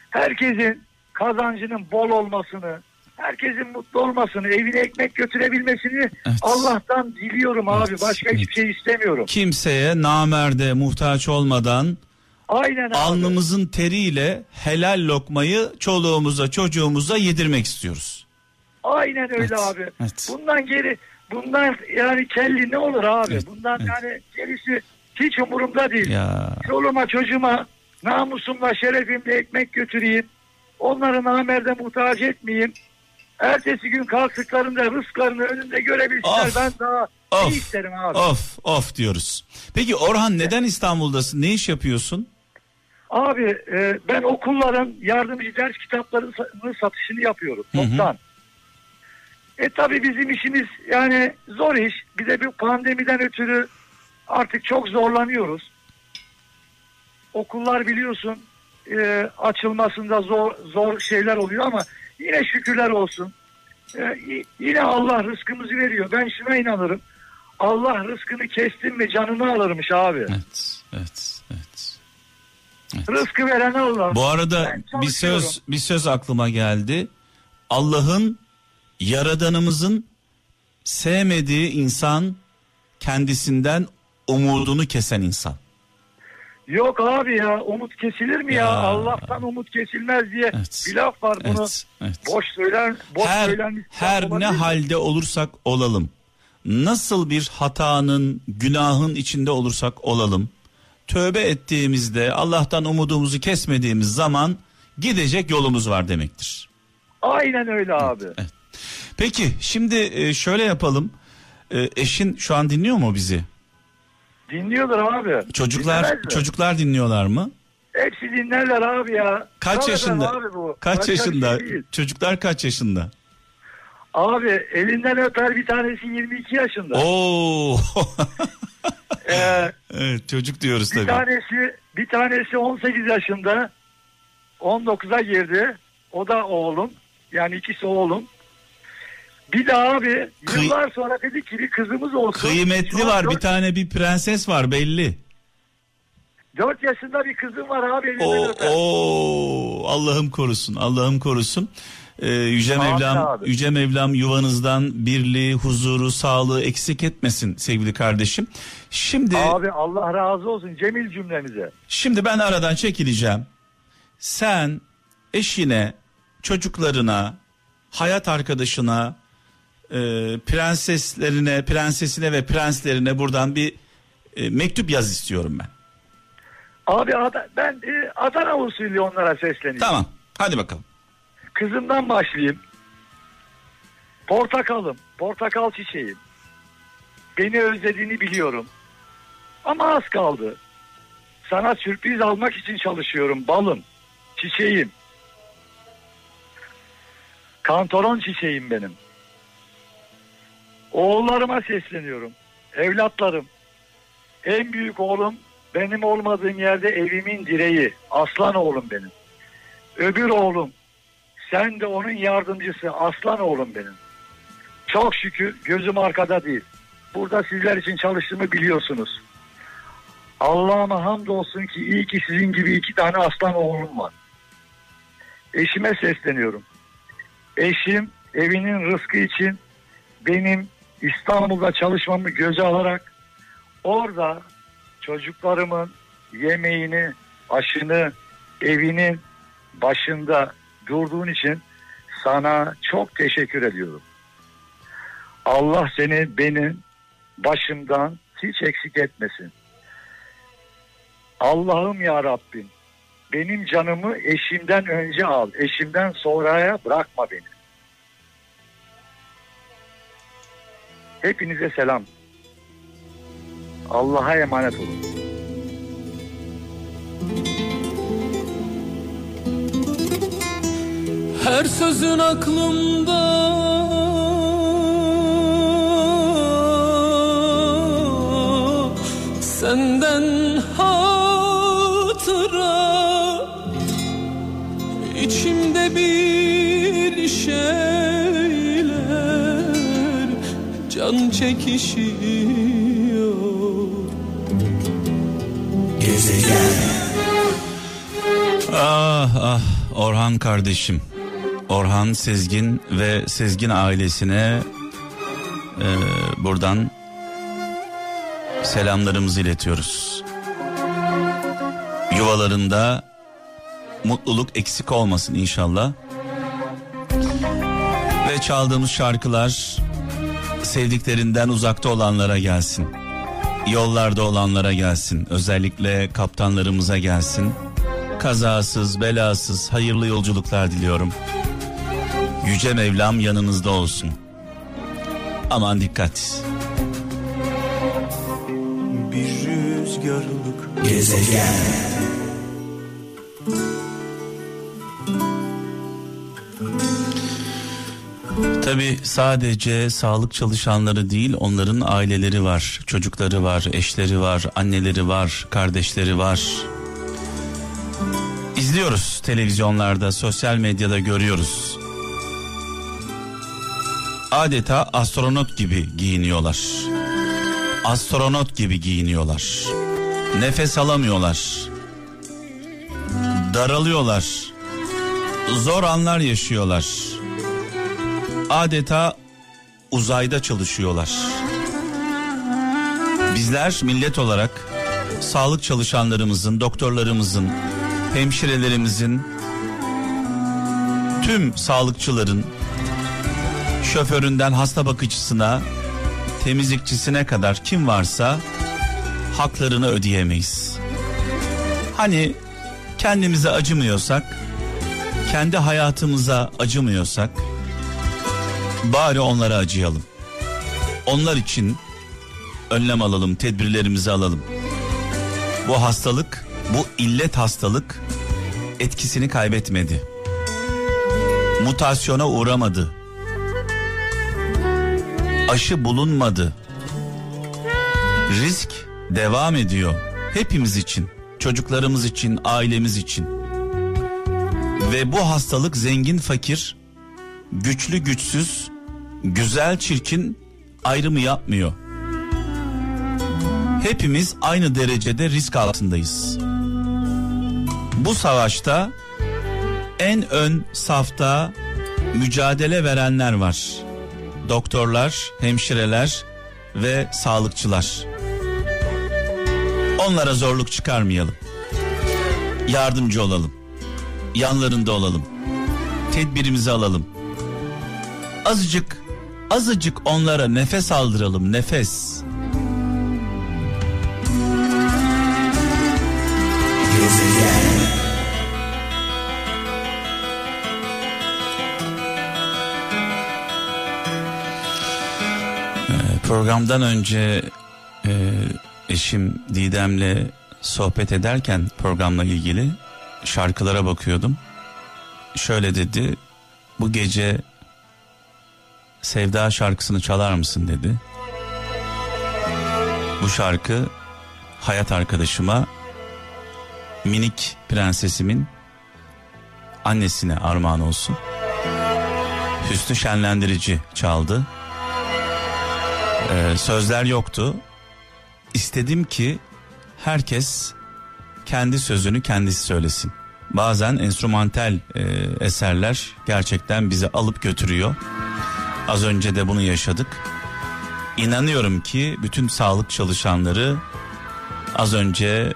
Herkesin kazancının bol olmasını, herkesin mutlu olmasını, evine ekmek götürebilmesini evet. Allah'tan diliyorum evet, abi. Başka evet. hiçbir şey istemiyorum. Kimseye namerde muhtaç olmadan aynen alnımızın teriyle helal lokmayı çoluğumuza, çocuğumuza yedirmek istiyoruz. Aynen öyle evet, abi. Evet. Bundan yani kelli ne olur abi? Evet, bundan evet. yani gerisi hiç umurumda değil. Ya. Çoluğuma, çocuğuma namusumla, şerefimle ekmek götüreyim. Onları namerde muhtaç etmeyeyim. Ertesi gün kalktıklarında rızklarını önünde görebilsinler. Of, ben daha iyi isterim abi. Of diyoruz. Peki Orhan neden İstanbul'dasın? Ne iş yapıyorsun? Abi ben okulların yardımcı ders kitaplarının satışını yapıyorum. Toptan. Tabii bizim işimiz yani zor iş. Bir de bir pandemiden ötürü artık çok zorlanıyoruz. Okullar biliyorsun açılmasında zor şeyler oluyor ama yine şükürler olsun. Yine Allah rızkımızı veriyor. Ben şuna inanırım. Allah rızkını kestin mi canını alırmış abi. Evet. Rızkı veren Allah. Bu arada bir söz aklıma geldi. Allah'ın, Yaradanımızın sevmediği insan kendisinden umudunu kesen insan. Yok abi ya umut kesilir mi ya? Allah'tan umut kesilmez diye evet, bir laf var bunu. Evet. Boş söylen. Her ne halde olursak olalım. Nasıl bir hatanın, günahın içinde olursak olalım. Tövbe ettiğimizde Allah'tan umudumuzu kesmediğimiz zaman gidecek yolumuz var demektir. Aynen öyle abi. Evet. Peki şimdi şöyle yapalım. Eşin şu an dinliyor mu bizi? Dinliyorlar abi. Çocuklar dinliyorlar mı? Hepsi dinlerler abi ya. Kaç yaşında? Abi bu? Kaç yaşında? Çocuklar kaç yaşında? Abi elinden öper bir tanesi 22 yaşında. Oo. Evet, çocuk diyoruz tabii. Bir tanesi 18 yaşında. 19'a girdi. O da oğlum. Yani ikisi oğlum. Bir de abi yıllar sonra dedi ki bir kızımız olsun. Kıymetli var bir tane bir prenses var belli. 4 yaşında bir kızım var abi. Allah'ım korusun, Allah'ım korusun. Yüce Mevlam yuvanızdan birliği, huzuru, sağlığı eksik etmesin sevgili kardeşim. Şimdi abi Allah razı olsun Cemil cümlemize. Şimdi ben aradan çekileceğim. Sen eşine çocuklarına, hayat arkadaşına, prenseslerine, prensesine ve prenslerine buradan bir mektup yaz istiyorum ben. Abi ben Adana usulü onlara sesleniyorum. Tamam, hadi bakalım. Kızımdan başlayayım. Portakalım, portakal çiçeğim. Beni özlediğini biliyorum. Ama az kaldı. Sana sürpriz almak için çalışıyorum balım, çiçeğim. Kantaron çiçeğim benim. Oğullarıma sesleniyorum. Evlatlarım. En büyük oğlum benim olmadığım yerde evimin direği. Aslan oğlum benim. Öbür oğlum. Sen de onun yardımcısı. Aslan oğlum benim. Çok şükür gözüm arkada değil. Burada sizler için çalıştığımı biliyorsunuz. Allah'ıma hamdolsun ki iyi ki sizin gibi iki tane aslan oğlum var. Eşime sesleniyorum. Eşim evinin rızkı için benim İstanbul'da çalışmamı göze alarak orada çocuklarımın yemeğini, aşını, evinin başında durduğun için sana çok teşekkür ediyorum. Allah seni benim başımdan hiç eksik etmesin. Allah'ım ya Rabbim, benim canımı eşimden önce al, eşimden sonraya bırakma beni. Hepinize selam. Allah'a emanet olun. Her sözün aklımda, senden hatıra, içimde bir şeyler can çekişiyor. Gezegen. Ah ah Orhan kardeşim. Orhan Sezgin ve Sezgin ailesine buradan selamlarımızı iletiyoruz. Yuvalarında mutluluk eksik olmasın inşallah. Ve çaldığımız şarkılar sevdiklerinden uzakta olanlara gelsin. Yollarda olanlara gelsin. Özellikle kaptanlarımıza gelsin. Kazasız, belasız, hayırlı yolculuklar diliyorum. Yüce Mevlam yanınızda olsun. Aman dikkat. Bir rüzgarlık gezegen. Tabii sadece sağlık çalışanları değil, onların aileleri var, çocukları var, eşleri var, anneleri var, kardeşleri var. İzliyoruz televizyonlarda, sosyal medyada görüyoruz. Adeta astronot gibi giyiniyorlar. Astronot gibi giyiniyorlar. Nefes alamıyorlar. Daralıyorlar. Zor anlar yaşıyorlar. Adeta uzayda çalışıyorlar. Bizler millet olarak sağlık çalışanlarımızın, doktorlarımızın, hemşirelerimizin, tüm sağlıkçıların, şoföründen hasta bakıcısına, temizlikçisine kadar kim varsa haklarını ödeyemeyiz. Hani kendimize acımıyorsak, kendi hayatımıza acımıyorsak, bari onlara acıyalım. Onlar için önlem alalım, tedbirlerimizi alalım. Bu hastalık, bu illet hastalık etkisini kaybetmedi. Mutasyona uğramadı. Aşı bulunmadı. Risk devam ediyor. Hepimiz için, çocuklarımız için, ailemiz için. Ve bu hastalık zengin fakir, güçlü güçsüz, güzel çirkin ayrımı yapmıyor. Hepimiz aynı derecede risk altındayız. Bu savaşta en ön safta mücadele verenler var. Doktorlar, hemşireler ve sağlıkçılar. Onlara zorluk çıkarmayalım. Yardımcı olalım. Yanlarında olalım. tedbirimizi alalım. Azıcık onlara nefes aldıralım, nefes. Programdan önce eşim Didem'le sohbet ederken programla ilgili şarkılara bakıyordum. Şöyle dedi, bu gece Sevda şarkısını çalar mısın dedi. Bu şarkı hayat arkadaşıma, minik prensesimin annesine armağan olsun. Hüsnü Şenlendirici çaldı. Sözler yoktu. İstedim ki herkes kendi sözünü kendisi söylesin. Bazen enstrümantal eserler gerçekten bizi alıp götürüyor. Az önce de bunu yaşadık. İnanıyorum ki bütün sağlık çalışanları az önce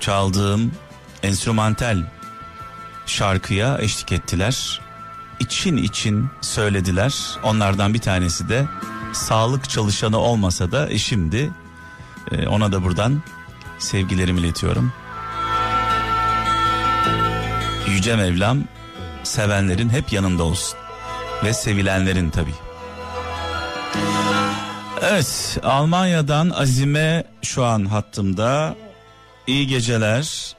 çaldığım enstrümantal şarkıya eşlik ettiler. İçin söylediler. Onlardan bir tanesi de sağlık çalışanı olmasa da eşimdi. Ona da buradan sevgilerimi iletiyorum. Yüce Mevlam sevenlerin hep yanında olsun. Ve sevilenlerin tabii. Evet, Almanya'dan Azime şu an hattımda. İyi geceler.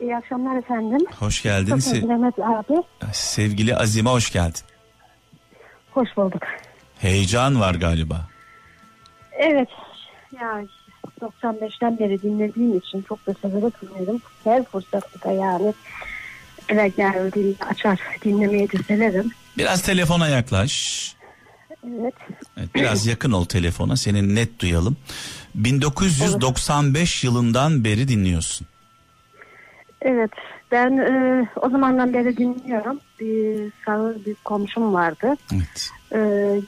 İyi akşamlar efendim. Hoş geldiniz. Çok özlemet abi. Sevgili Azime hoş geldin. Hoş bulduk. Heyecan var galiba. Evet. Ya 95'ten beri dinlediğim için çok da severek dinledim. Her fırsatta yani. Evet, yani açar dinlemeye de severim. Biraz telefona yaklaş. Evet. Biraz yakın ol telefona, seni net duyalım. 1995 yılından beri dinliyorsun. Evet, ben o zamandan beri dinliyorum. Bir komşum vardı. Evet.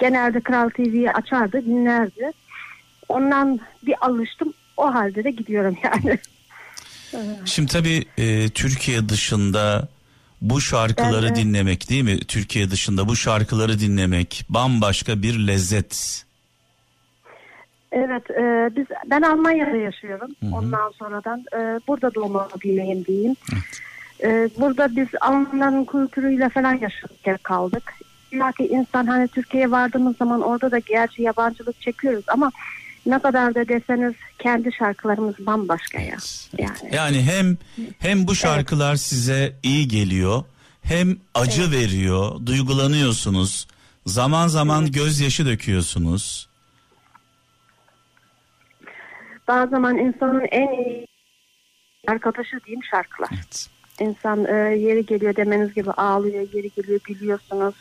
Genelde Kral TV'yi açardı, dinlerdi. Ondan bir alıştım, o halde de gidiyorum yani. Şimdi tabii Türkiye dışında bu şarkıları dinlemek, değil mi? Türkiye dışında bu şarkıları dinlemek bambaşka bir lezzet. Evet, ben Almanya'da yaşıyorum. Hı-hı. Ondan sonradan burada doğma büyümeyim diyeyim. Burada biz Almanların kültürüyle falan yaşarken kaldık. Belki insan hani Türkiye'ye vardığımız zaman orada da gerçi yabancılık çekiyoruz ama ne kadar da deseniz kendi şarkılarımız bambaşka ya. Yani hem bu şarkılar size iyi geliyor, hem acı veriyor, duygulanıyorsunuz. Zaman zaman gözyaşı döküyorsunuz. Bazı zaman insanın en iyi arkadaşı diyeyim şarkılar. Evet. İnsan yeri geliyor demeniz gibi ağlıyor, yeri geliyor gülüyorsunuz.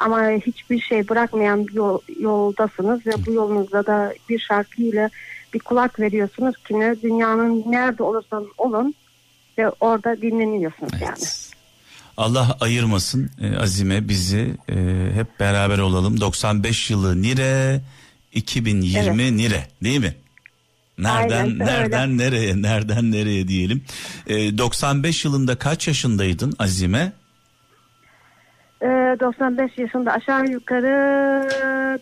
Ama hiçbir şey bırakmayan bir yoldasınız ve bu yolunuzda da bir şarkıyla bir kulak veriyorsunuz ki dünyanın nerede olursanız olun ve orada dinleniyorsunuz yani. Allah ayırmasın Azime bizi, hep beraber olalım. 95 yılı nire, 2020 nire, değil mi? Nereden nereye diyelim. 95 yılında kaç yaşındaydın Azime? 95 yaşında aşağı yukarı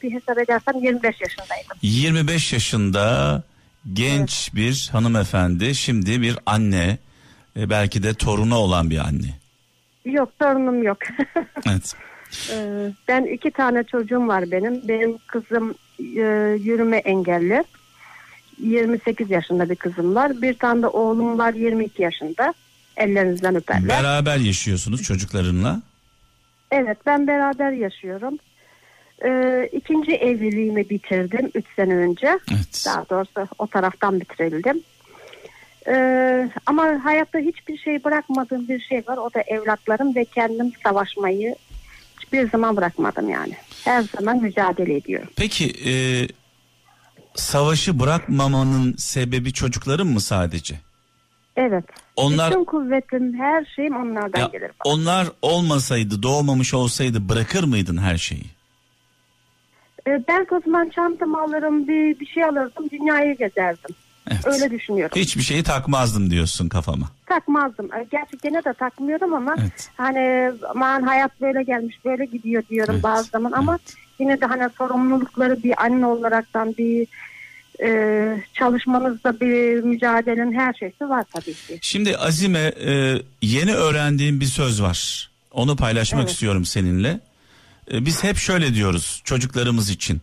bir hesap edersem 25 yaşındaydım. 25 yaşında genç bir hanımefendi, şimdi bir anne, belki de torunu olan bir anne. Yok, torunum yok. Evet. Ben 2 tane çocuğum var benim. Benim kızım yürüme engelli. 28 yaşında bir kızım var. Bir tane de oğlum var 22 yaşında. Ellerinizden öperler. Beraber yaşıyorsunuz çocuklarınla. Evet, ben beraber yaşıyorum. 2. evliliğimi bitirdim 3 sene önce. Evet. Daha doğrusu o taraftan bitirildim. Ama hayatta hiçbir şey bırakmadığım bir şey var. O da evlatlarım ve kendim savaşmayı hiçbir zaman bırakmadım yani. Her zaman mücadele ediyorum. Peki savaşı bırakmamanın sebebi çocuklarım mı sadece? Evet. Onlar, bütün kuvvetim, her şeyim onlardan gelir bana. Onlar olmasaydı, doğmamış olsaydı bırakır mıydın her şeyi? Ben o zaman çantamı alırım, bir şey alırdım, dünyayı gezerdim. Evet. Öyle düşünüyorum. Hiçbir şeyi takmazdım diyorsun kafama. Takmazdım. Gerçekten de takmıyorum ama evet. Hani aman hayat böyle gelmiş böyle gidiyor diyorum evet. Bazı zaman ama evet. Yine de hani sorumlulukları bir anne olaraktan bir çalışmanızda bir mücadelenin her şeysi var tabii ki. Şimdi Azime yeni öğrendiğim bir söz var. Onu paylaşmak evet. istiyorum seninle. Biz hep şöyle diyoruz çocuklarımız için.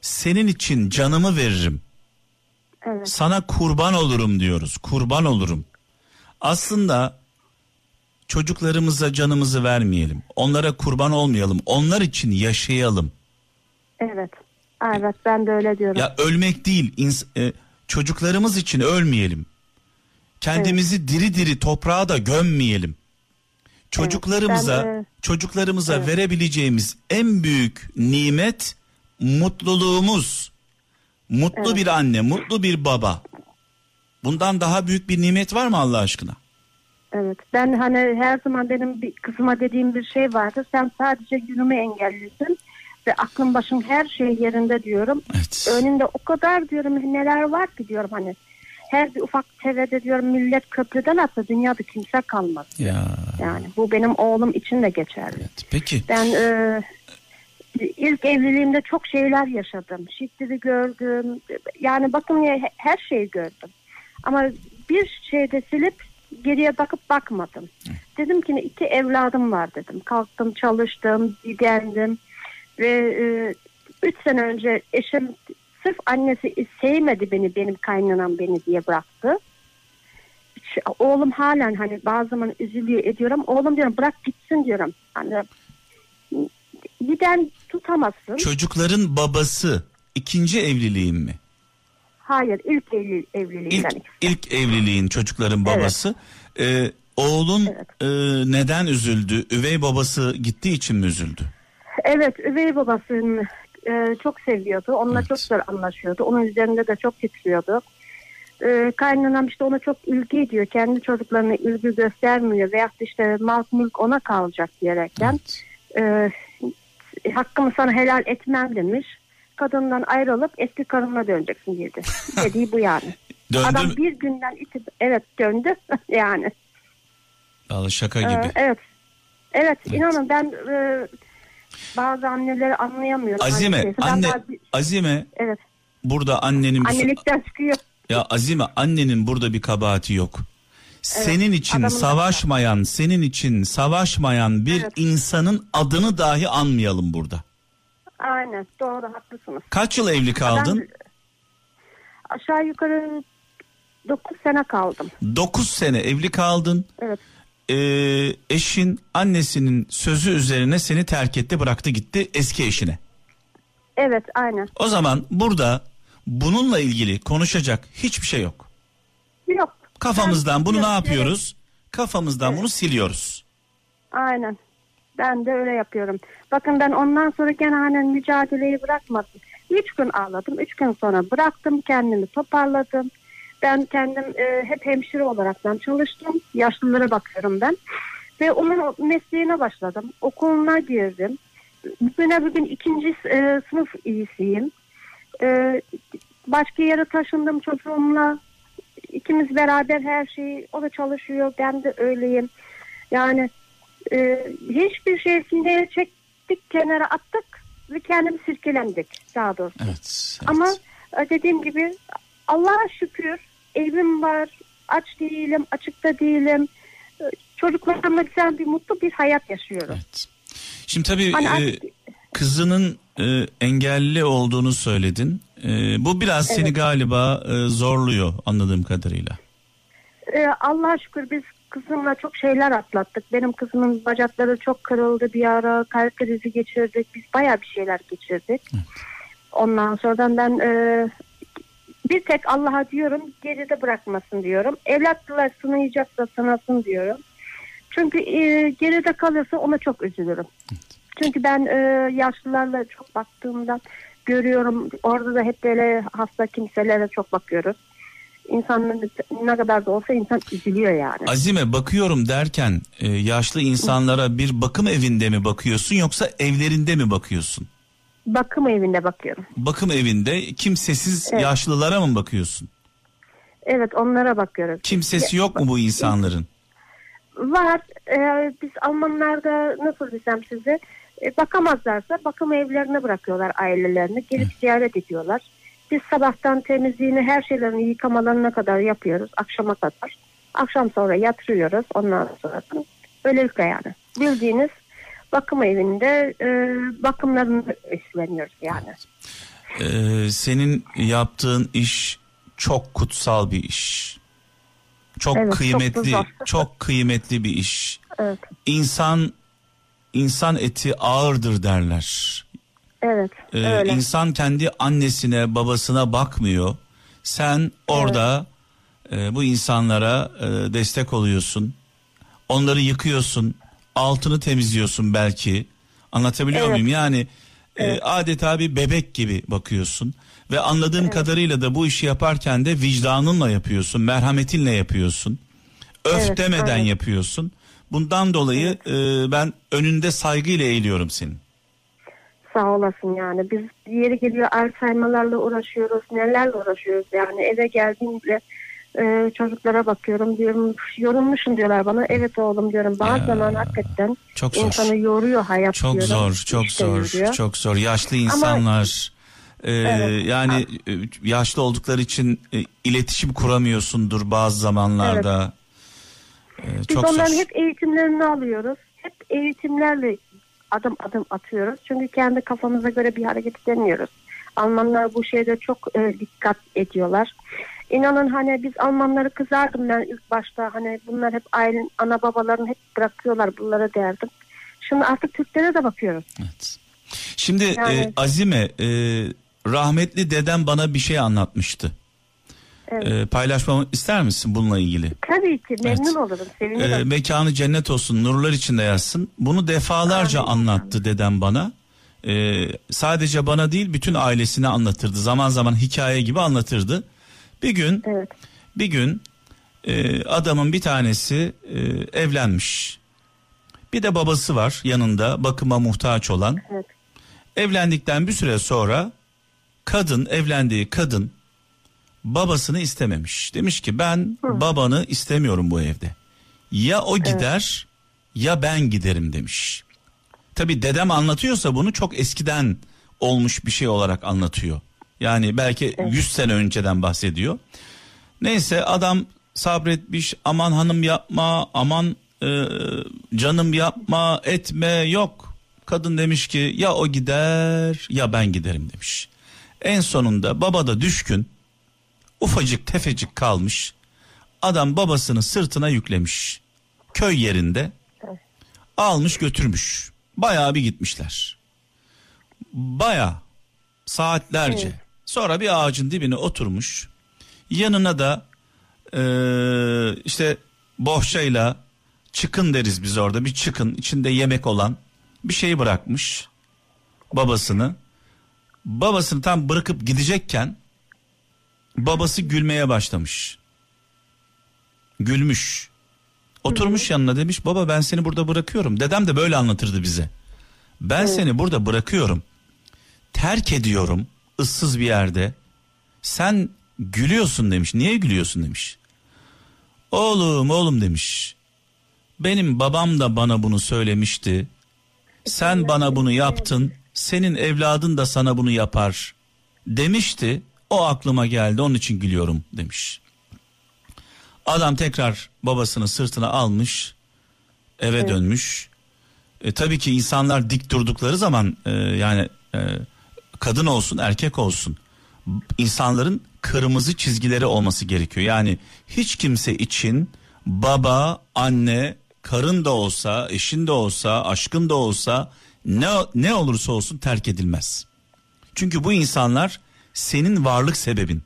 Senin için canımı veririm. Evet. Sana kurban olurum diyoruz. Kurban olurum. Aslında çocuklarımıza canımızı vermeyelim. Onlara kurban olmayalım. Onlar için yaşayalım. Evet. Evet ben de öyle diyorum. Ya ölmek değil. Çocuklarımız için ölmeyelim. Kendimizi evet. diri diri toprağa da gömmeyelim. Çocuklarımıza evet, çocuklarımıza evet. verebileceğimiz en büyük nimet mutluluğumuz. Mutlu evet. bir anne, mutlu bir baba. Bundan daha büyük bir nimet var mı Allah aşkına? Evet. Ben hani her zaman benim bir kızıma dediğim bir şey vardı. Sen sadece günümü engellisin ve aklım başım her şey yerinde diyorum. Evet. Önünde o kadar diyorum neler var ki diyorum hani. Her bir ufak tevede diyorum millet köprüden atsa dünyada kimse kalmaz. Ya. Yani bu benim oğlum için de geçerli. Evet, peki. Ben ilk evliliğimde çok şeyler yaşadım. Şiddeti gördüm. Yani bakın ya her şeyi gördüm. Ama bir şeyde silip geriye bakıp bakmadım. Dedim ki iki evladım var dedim. Kalktım çalıştım, dilendim. Ve 3 sene önce eşim sırf annesi sevmedi beni, benim kaynanam beni diye bıraktı. Oğlum halen hani bazı zaman üzülüyor ediyorum. Oğlum diyorum bırak gitsin diyorum. Hani giden tutamazsın. Çocukların babası ikinci evliliğin mi? Hayır ilk evliliğinden. İlk evliliğin çocukların babası. Evet. Oğlun evet. Neden üzüldü? Üvey babası gittiği için mi üzüldü? Evet üvey babasının çok seviyordu. Onunla evet. çok güzel anlaşıyordu. Onun üzerinde de çok titriyordu. Kaynanam işte ona çok ilgi ediyor. Kendi çocuklarına ilgi göstermiyor. Veyahut işte mal mülk ona kalacak diyerekten. Evet. Hakkımı sana helal etmem demiş. Kadından ayrılıp eski karına döneceksin dedi. Dediği bu yani. Döndü adam mü? Bir günden itip evet döndü yani. Vallahi şaka gibi. Evet. Evet, evet. inanın ben bazı anneleri anlayamıyorum. Azime, anne, Azime. Evet. Burada annenin annelikten çıkıyor. Ya Azime, annenin burada bir kabahati yok. Senin evet, için savaşmayan, senin için savaşmayan bir evet. insanın adını dahi anmayalım burada. Aynen, doğru, haklısınız. Kaç yıl evli kaldın? Ben aşağı yukarı 9 sene kaldım. 9 sene evli kaldın. Evet. Eşin annesinin sözü üzerine seni terk etti, bıraktı gitti eski eşine. Evet, aynen. O zaman burada bununla ilgili konuşacak hiçbir şey yok. Yok. Kafamızdan ben, bunu ne yapıyoruz? Kafamızdan evet. bunu siliyoruz. Aynen. Ben de öyle yapıyorum. Bakın ben ondan sonra gene hani mücadeleyi bırakmadım. 3 gün ağladım. 3 gün sonra bıraktım. Kendimi toparladım. Ben kendim hep hemşire olaraktan çalıştım. Yaşlılara bakıyorum ben. Ve onun mesleğine başladım. Okuluna girdim. Bugün 2. sınıf üyesiyim. Başka yere taşındım çocuğumla. İkimiz beraber her şeyi, o da çalışıyor, ben de öyleyim. Yani hiçbir şey sineye çektik, kenara attık ve kendimi sirkelendik daha doğrusu. Evet, evet. Ama dediğim gibi Allah'a şükür evim var, aç değilim, açıkta değilim. Çocuklarımla güzel bir mutlu bir hayat yaşıyorum. Evet. Şimdi tabii hani, kızının engelli olduğunu söyledin. Bu biraz evet. seni galiba zorluyor anladığım kadarıyla. Allah'a şükür biz kızımla çok şeyler atlattık. Benim kızımın bacakları çok kırıldı bir ara. Kalp krizi geçirdik. Biz bayağı bir şeyler geçirdik. Evet. Ondan sonradan ben bir tek Allah'a diyorum geride bırakmasın diyorum. Evlatlar sınayacaksa sınasın diyorum. Çünkü geride kalırsa ona çok üzülürüm. Evet. Çünkü ben yaşlılarla çok baktığımda görüyorum. Orada da hep böyle hasta kimselere çok bakıyoruz. İnsanların ne kadar da olsa insan üzülüyor yani. Azime, bakıyorum derken yaşlı insanlara bir bakım evinde mi bakıyorsun yoksa evlerinde mi bakıyorsun? Bakım evinde bakıyorum. Bakım evinde kimsesiz evet. yaşlılara mı bakıyorsun? Evet, onlara bakıyoruz. Kimsesi yok mu bu insanların? Var. Biz Almanlarda nasıl desem size, bakamazlarsa bakım evlerine bırakıyorlar ailelerini. Gelip ziyaret ediyorlar. Biz sabahtan temizliğini, her şeylerini yıkamalarına kadar yapıyoruz. Akşama kadar. Akşam sonra yatırıyoruz. Ondan sonra böylelikle yani. Bildiğiniz bakım evinde bakımlarını üstleniyoruz yani. Evet. Senin yaptığın iş çok kutsal bir iş. Çok evet, kıymetli, çok kıymetli bir iş. Evet. İnsan eti ağırdır derler. Evet. İnsan kendi annesine, babasına bakmıyor. Sen orada bu insanlara destek oluyorsun. Onları yıkıyorsun, altını temizliyorsun belki. Anlatabiliyor muyum? Yani adeta bir bebek gibi bakıyorsun. Ve anladığım kadarıyla da bu işi yaparken de vicdanınla yapıyorsun, merhametinle yapıyorsun. Öf demeden yapıyorsun. Bundan dolayı ben önünde saygıyla eğiliyorum senin. Sağ olasın yani. Biz yeri geliyor Alzheimer'larla uğraşıyoruz, nelerle uğraşıyoruz yani. Eve geldiğimde çocuklara bakıyorum, diyorum yorulmuşum diyorlar bana. Evet oğlum diyorum, bazen hakikaten çok insanı yoruyor hayat. Çok diyorum. Çok zor. Yaşlı insanlar. Ama yani yaşlı oldukları için iletişim kuramıyorsundur bazı zamanlarda. Evet. Biz onların hep eğitimlerini alıyoruz. Hep eğitimlerle adım adım atıyoruz. Çünkü kendi kafamıza göre bir hareket edemiyoruz. Almanlar bu şeyde çok dikkat ediyorlar. İnanın hani biz Almanları kızardım ben ilk başta. Hani bunlar hep ailen, ana babalarını hep bırakıyorlar, bunlara derdim. Şimdi artık Türklere de bakıyoruz. Evet. Şimdi yani, Azime, rahmetli dedem bana bir şey anlatmıştı. Evet. Paylaşmamı ister misin bununla ilgili? Tabii ki, memnun olurum, sevinirim. Mekanı cennet olsun, nurlar içinde yatsın. Bunu defalarca anlattı dedem bana. Sadece bana değil, bütün ailesine anlatırdı. Zaman zaman hikaye gibi anlatırdı. Bir gün adamın bir tanesi evlenmiş. Bir de babası var yanında, bakıma muhtaç olan. Evet. Evlendikten bir süre sonra evlendiği kadın babasını istememiş. Demiş ki ben babanı istemiyorum bu evde. Ya o gider ya ben giderim demiş. Tabii dedem anlatıyorsa bunu çok eskiden olmuş bir şey olarak anlatıyor. Yani belki 100 sene önceden bahsediyor. Neyse adam sabretmiş, aman hanım yapma, aman canım yapma etme, yok. Kadın demiş ki ya o gider ya ben giderim demiş. En sonunda baba da düşkün, ufacık tefecik kalmış. Adam babasını sırtına yüklemiş. Köy yerinde almış götürmüş. Bayağı bir gitmişler. Bayağı saatlerce. Sonra bir ağacın dibine oturmuş. Yanına da işte bohçayla çıkın deriz biz orada, bir çıkın içinde yemek olan bir şey bırakmış babasını. Babasını tam bırakıp gidecekken babası gülmeye başlamış. Gülmüş. Oturmuş yanına, demiş baba ben seni burada bırakıyorum. Dedem de böyle anlatırdı bize. Ben seni burada bırakıyorum. Terk ediyorum ıssız bir yerde. Sen gülüyorsun demiş. Niye gülüyorsun demiş. Oğlum demiş. Benim babam da bana bunu söylemişti. Sen bana bunu yaptın. Senin evladın da sana bunu yapar demişti. O aklıma geldi. Onun için gülüyorum demiş. Adam tekrar babasını sırtına almış. Eve dönmüş. Tabii ki insanlar dik durdukları zaman yani kadın olsun erkek olsun insanların kırmızı çizgileri olması gerekiyor. Yani hiç kimse için baba, anne, karın da olsa, eşin de olsa, aşkın da olsa, ne olursa olsun terk edilmez. Çünkü bu insanlar senin varlık sebebin.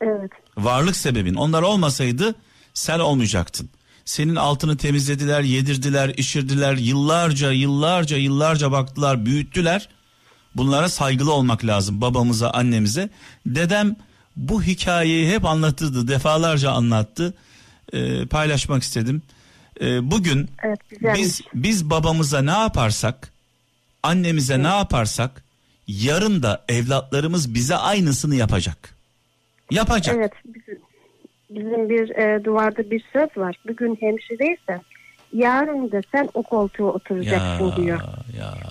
Evet. Varlık sebebin. Onlar olmasaydı sen olmayacaktın. Senin altını temizlediler, yedirdiler, içirdiler, yıllarca baktılar, büyüttüler. Bunlara saygılı olmak lazım, babamıza, annemize. Dedem bu hikayeyi hep anlatırdı, defalarca anlattı. Paylaşmak istedim. Bugün biz babamıza ne yaparsak, annemize ne yaparsak, yarın da evlatlarımız bize aynısını yapacak. Evet, bizim bir duvarda bir söz var. Bugün hemşireysen yarın da sen o koltuğa oturacaksın diyor.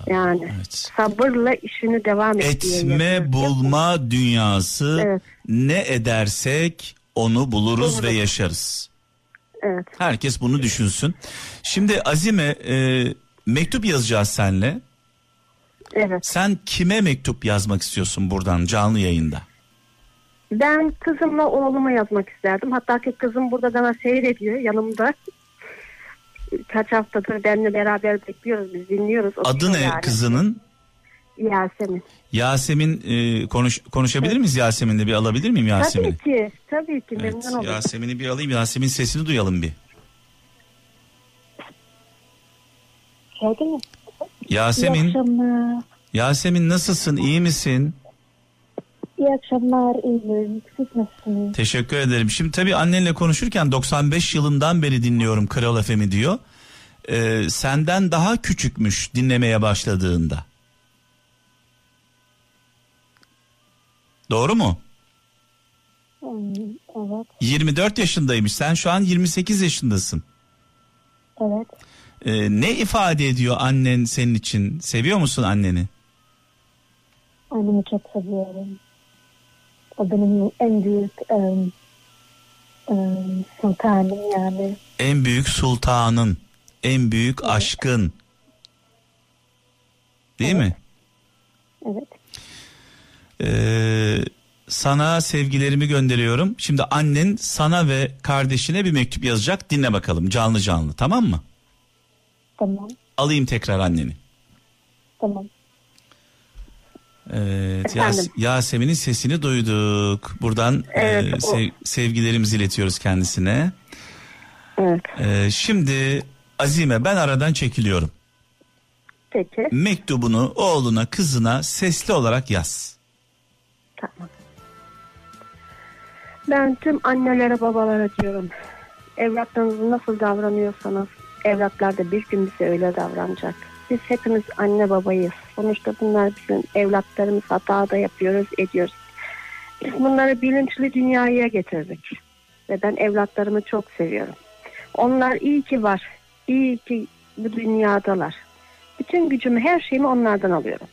Yani evet. Sabırla işini devam et. Etme bulma dünyası, evet. Ne edersek onu buluruz, evet. Ve yaşarız. Evet. Herkes bunu düşünsün. Şimdi Azime, mektup yazacağız seninle. Evet. Sen kime mektup yazmak istiyorsun buradan canlı yayında? Ben kızımla oğluma yazmak isterdim. Hatta ki kızım burada bana seyrediyor yanımda. Kaç haftadır benimle beraber bekliyoruz, biz dinliyoruz. O adı ne yani. Kızının? Yasemin. Yasemin, konuşabilir miyiz Yasemin'le, bir alabilir miyim Yasemin'i? Tabii ki. Evet, Yasemin'i bir alayım, Yasemin sesini duyalım bir. Geldin mi? Yasemin nasılsın, iyi misin? İyi akşamlar, iyiyim. Siz nasılsınız? Teşekkür ederim. Şimdi tabii annenle konuşurken 95 yılından beri dinliyorum Kral FM'i diyor. Senden daha küçükmüş dinlemeye başladığında. Doğru mu? Evet. 24 yaşındaymış. Sen şu an 28 yaşındasın. Evet. Ne ifade ediyor annen senin için? Seviyor musun anneni? Annemi çok seviyorum. O benim en büyük sultanım yani. En büyük sultanın, en büyük, evet. Aşkın. Değil, evet. Mi? Evet. Sana sevgilerimi gönderiyorum. Şimdi annen sana ve kardeşine bir mektup yazacak. Dinle bakalım canlı, tamam mı? Tamam. Alayım tekrar anneni. Tamam. Evet, Yasemin'in sesini duyduk. Buradan evet, sevgilerimizi iletiyoruz kendisine. Evet. Şimdi Azime, ben aradan çekiliyorum. Peki. Mektubunu oğluna, kızına sesli olarak yaz. Tamam. Ben tüm annelere, babalara diyorum. Evlatlarınızı nasıl davranıyorsanız evlatlar da bir gün bize öyle davranacak. Biz hepimiz anne babayız. Sonuçta bunlar bizim evlatlarımız, hata da yapıyoruz, ediyoruz. Biz bunları bilinçli dünyaya getirdik. Ve ben evlatlarımı çok seviyorum. Onlar iyi ki var. İyi ki bu dünyadalar. Bütün gücümü, her şeyimi onlardan alıyorum.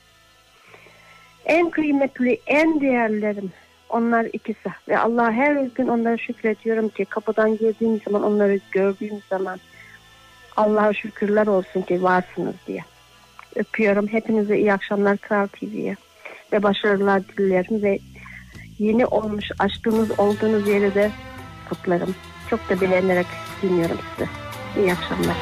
En kıymetli, en değerlerim onlar ikisi. Ve Allah'a her gün onlara şükrediyorum ki kapıdan girdiğim zaman, onları gördüğüm zaman Allah'a şükürler olsun ki varsınız diye. Öpüyorum. Hepinize iyi akşamlar Kral TV'ye. Ve başarılar dilerim. Ve yeni olmuş, aşkınız olduğunuz yeri de kutlarım. Çok da bilenerek dinliyorum sizi. İyi akşamlar.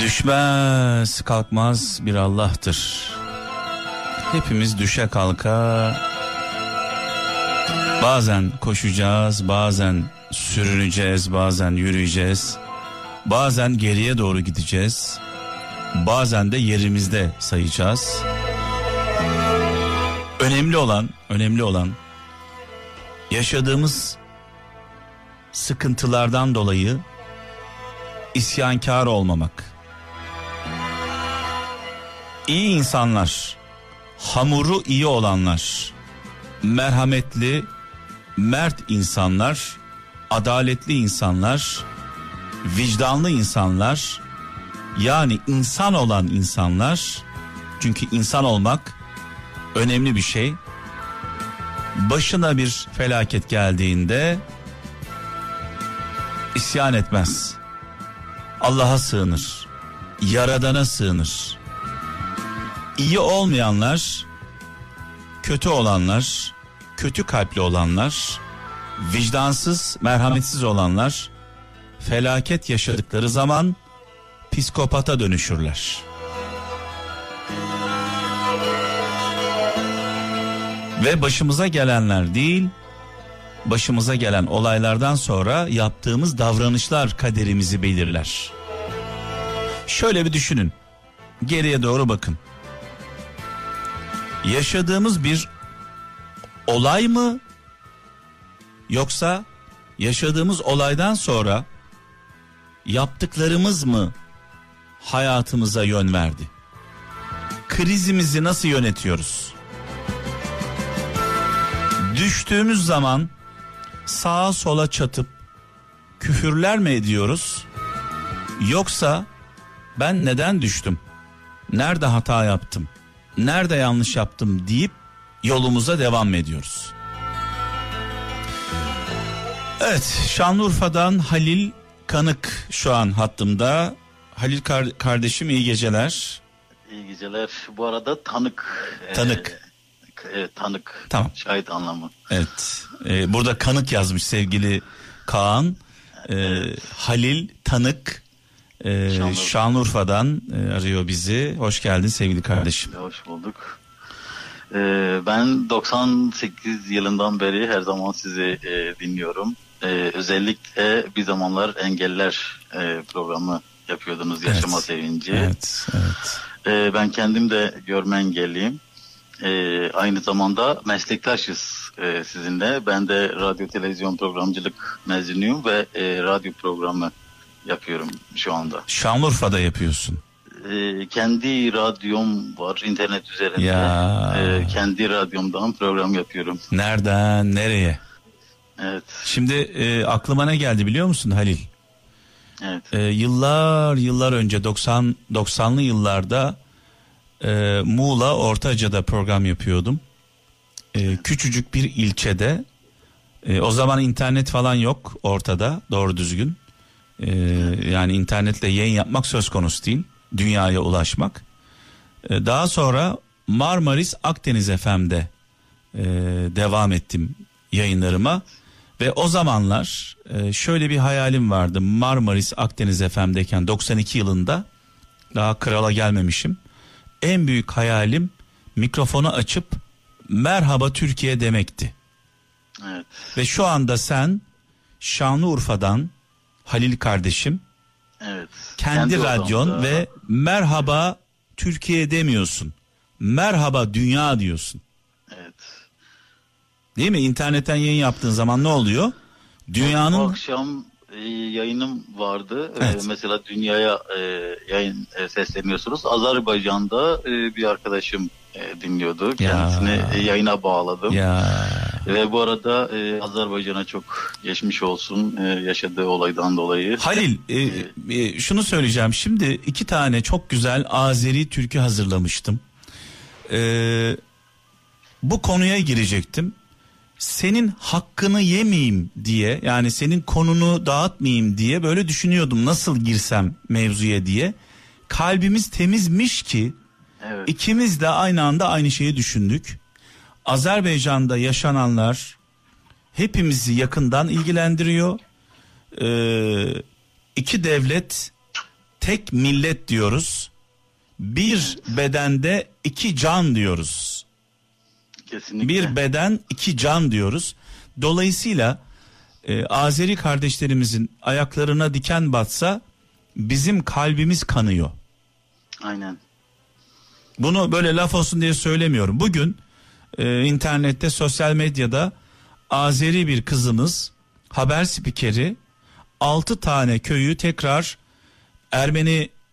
Düşmez kalkmaz bir Allah'tır. Hepimiz düşe kalka bazen koşacağız, bazen sürüneceğiz, bazen yürüyeceğiz, bazen geriye doğru gideceğiz, bazen de yerimizde sayacağız. Önemli olan yaşadığımız sıkıntılardan dolayı isyankar olmamak. İyi insanlar, hamuru iyi olanlar, merhametli, mert insanlar, adaletli insanlar, vicdanlı insanlar, yani insan olan insanlar, çünkü insan olmak önemli bir şey. Başına bir felaket geldiğinde isyan etmez. Allah'a sığınır, Yaradan'a sığınır. İyi olmayanlar, kötü olanlar, kötü kalpli olanlar, vicdansız, merhametsiz olanlar felaket yaşadıkları zaman psikopata dönüşürler. Ve başımıza gelenler değil, başımıza gelen olaylardan sonra yaptığımız davranışlar kaderimizi belirler. Şöyle bir düşünün, geriye doğru bakın. Yaşadığımız bir olay mı, yoksa yaşadığımız olaydan sonra yaptıklarımız mı hayatımıza yön verdi? Krizimizi nasıl yönetiyoruz? Düştüğümüz zaman sağa sola çatıp küfürler mi ediyoruz? Yoksa ben neden düştüm? Nerede hata yaptım? Nerede yanlış yaptım deyip yolumuza devam ediyoruz. Evet, Şanlıurfa'dan Halil Kanık şu an hattımda. Halil kardeşim iyi geceler. İyi geceler. Bu arada Tanık. Evet, tanık. Tamam. Şahit anlamı. Evet. Burada Kanık yazmış sevgili Kaan. Evet. Halil Tanık. Şanlıurfa'dan arıyor bizi. Hoş geldin sevgili kardeşim. Hoş bulduk. Ben 98 yılından beri her zaman sizi dinliyorum. Özellikle bir zamanlar engeller programı yapıyordunuz, evet. Yaşama sevinci. Evet, evet. Ben kendim de görme engelliyim. Aynı zamanda meslektaşız sizinle. Ben de radyo televizyon programcılık mezunuyum ve radyo programı yapıyorum şu anda. Şanlıurfa'da yapıyorsun. Kendi radyom var internet üzerinde. Ya. Kendi radyomdan program yapıyorum. Nereden nereye? Evet. Şimdi aklıma ne geldi biliyor musun Halil? Evet. Yıllar önce 90'lı yıllarda Muğla Ortaca'da program yapıyordum. Evet. Küçücük bir ilçede. O zaman internet falan yok ortada doğru düzgün. Yani internetle yayın yapmak söz konusu değil. Dünyaya ulaşmak. Daha sonra Marmaris Akdeniz FM'de devam ettim yayınlarıma. Ve o zamanlar şöyle bir hayalim vardı. Marmaris Akdeniz FM'deyken 92 yılında daha krala gelmemişim. En büyük hayalim mikrofonu açıp merhaba Türkiye demekti. Evet. Ve şu anda sen Şanlıurfa'dan Halil kardeşim, evet, kendi radyon odamda. Ve merhaba Türkiye demiyorsun. Merhaba dünya diyorsun. Evet. Değil mi? İnternetten yayın yaptığın zaman ne oluyor? Dünyanın... Bu akşam yayınım vardı. Evet. Mesela dünyaya yayın sesleniyorsunuz. Azerbaycan'da bir arkadaşım dinliyordu. Kendisini yayına bağladım. Ya. Ve bu arada Azerbaycan'a çok geçmiş olsun yaşadığı olaydan dolayı. Halil şunu söyleyeceğim. Şimdi iki tane çok güzel Azeri türkü hazırlamıştım. Bu konuya girecektim. Senin hakkını yemeyeyim diye, yani senin konunu dağıtmayayım diye böyle düşünüyordum nasıl girsem mevzuya diye. Kalbimiz temizmiş ki evet. İkimiz de aynı anda aynı şeyi düşündük. Azerbaycan'da yaşananlar hepimizi yakından ilgilendiriyor. İki devlet, tek millet diyoruz. Bir bedende iki can diyoruz. Kesinlikle. Bir beden, iki can diyoruz. Dolayısıyla Azeri kardeşlerimizin ayaklarına diken batsa bizim kalbimiz kanıyor. Aynen. Bunu böyle laf olsun diye söylemiyorum. Bugün internette, sosyal medyada Azeri bir kızımız, haber spikeri, 6 tane köyü tekrar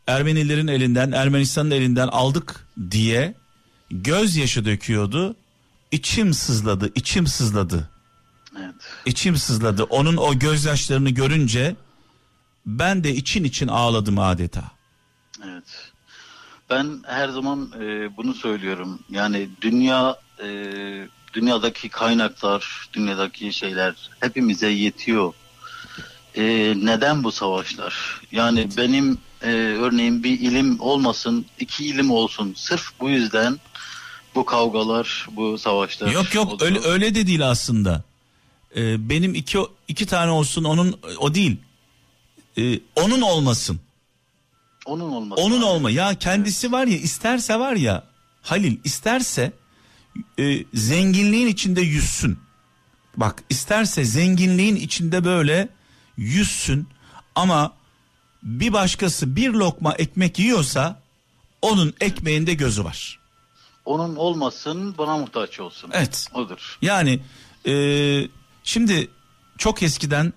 Ermenilerin elinden, Ermenistan'ın elinden aldık diye gözyaşı döküyordu. İçim sızladı. Evet. İçim sızladı. Onun o gözyaşlarını görünce ben de için ağladım adeta. Evet. Ben her zaman bunu söylüyorum. Yani dünyadaki kaynaklar, dünyadaki şeyler hepimize yetiyor. Neden bu savaşlar? Yani evet. Benim örneğin bir ilim olmasın, 2 ilim olsun. Sırf bu yüzden bu kavgalar, bu savaşlar. Yok öyle de değil aslında. Benim iki tane olsun, onun o değil. Onun olmasın. Onun olma. Ya kendisi var ya, isterse var ya Halil, isterse zenginliğin içinde yüzsün. Bak, isterse zenginliğin içinde böyle yüzsün ama bir başkası bir lokma ekmek yiyorsa onun ekmeğinde gözü var. Onun olmasın, bana muhtaç olsun. Evet. Odur. Yani şimdi çok eskiden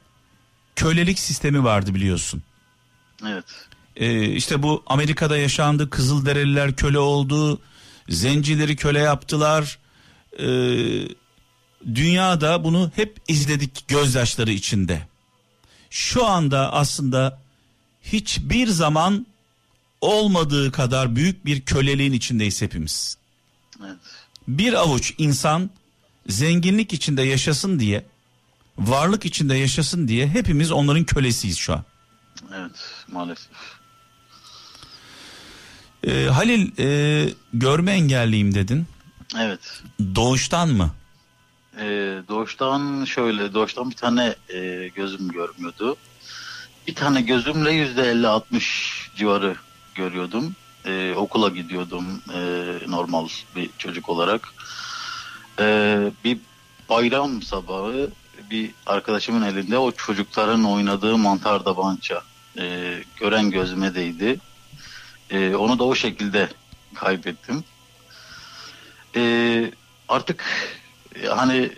kölelik sistemi vardı biliyorsun. Evet. İşte bu Amerika'da yaşandı. Kızılderililer köle oldu. Zencileri köle yaptılar. Dünyada bunu hep izledik gözyaşları içinde. Şu anda aslında hiçbir zaman olmadığı kadar büyük bir köleliğin içindeyiz hepimiz. Evet. Bir avuç insan zenginlik içinde yaşasın diye, varlık içinde yaşasın diye hepimiz onların kölesiyiz şu an. Evet, maalesef. Halil, görme engelliyim dedin. Evet. Doğuştan mı? Doğuştan şöyle, doğuştan bir tane gözüm görmüyordu. Bir tane gözümle %50-60 civarı görüyordum. Okula gidiyordum normal bir çocuk olarak. Bir bayram sabahı bir arkadaşımın elinde o çocukların oynadığı mantar tabanca gören gözüme değdi. Onu da o şekilde kaybettim. Artık hani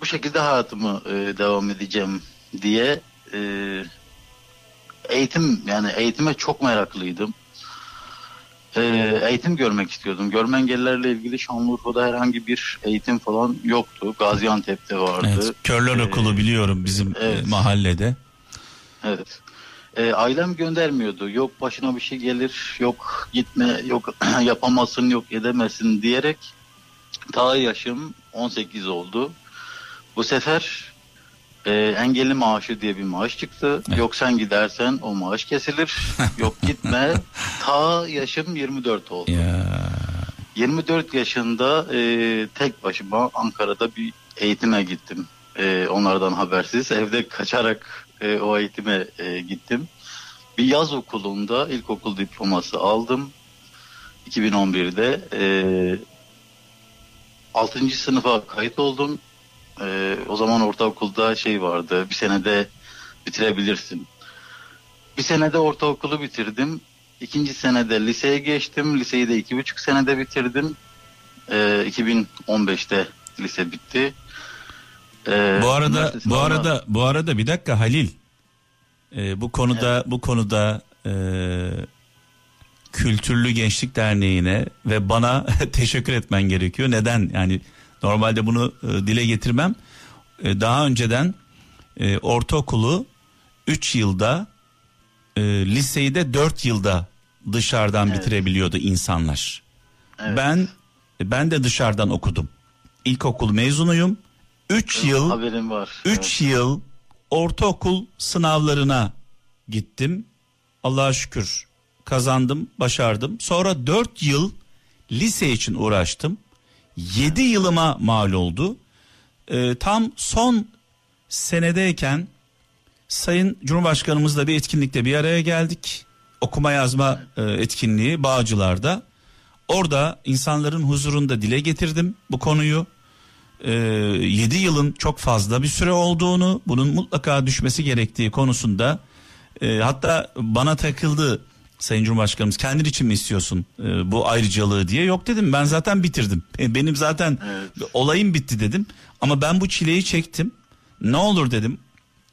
bu şekilde hayatımı devam edeceğim diye eğitime çok meraklıydım. Eğitim görmek istiyordum. Görme engellilerle ilgili Şanlıurfa'da herhangi bir eğitim falan yoktu. Gaziantep'te vardı. Evet, körler okulu biliyorum bizim mahallede. Evet. Ailem göndermiyordu. Yok başına bir şey gelir, yok gitme, yok yapamazsın, yok edemezsin diyerek ta yaşım 18 oldu. Bu sefer engelli maaşı diye bir maaş çıktı. Evet. Yok sen gidersen o maaş kesilir. Yok gitme. Ta yaşım 24 oldu. Ya. 24 yaşında tek başıma Ankara'da bir eğitime gittim. Onlardan habersiz. Evde kaçarak o eğitime gittim. Bir yaz okulunda ilkokul diploması aldım. 2011'de 6. sınıfa kayıt oldum. O zaman ortaokulda şey vardı, bir senede bitirebilirsin. Bir senede ortaokulu bitirdim. 2. senede liseye geçtim. Liseyi de 2,5 senede bitirdim. 2015'te lise bitti. Bu arada bir dakika Halil. Bu konuda Kültürlü Gençlik Derneği'ne ve bana teşekkür etmen gerekiyor. Neden? Yani normalde bunu dile getirmem. Daha önceden ortaokulu 3 yılda, liseyi de 4 yılda dışarıdan bitirebiliyordu insanlar. Evet. Ben de dışarıdan okudum. İlkokul mezunuyum. 3 yıl haberim var. 3 yıl ortaokul sınavlarına gittim. Allah'a şükür kazandım, başardım. Sonra 4 yıl lise için uğraştım. 7 yılıma mal oldu. Tam son senedeyken Sayın Cumhurbaşkanımızla bir etkinlikte bir araya geldik. Okuma yazma etkinliği Bağcılar'da. Orada insanların huzurunda dile getirdim bu konuyu. 7 yılın çok fazla bir süre olduğunu, bunun mutlaka düşmesi gerektiği konusunda. Hatta bana takıldı Sayın Cumhurbaşkanımız, kendin için mi istiyorsun bu ayrıcalığı diye. Yok dedim, ben zaten bitirdim. Benim zaten olayım bitti dedim. Ama ben bu çileyi çektim. Ne olur dedim.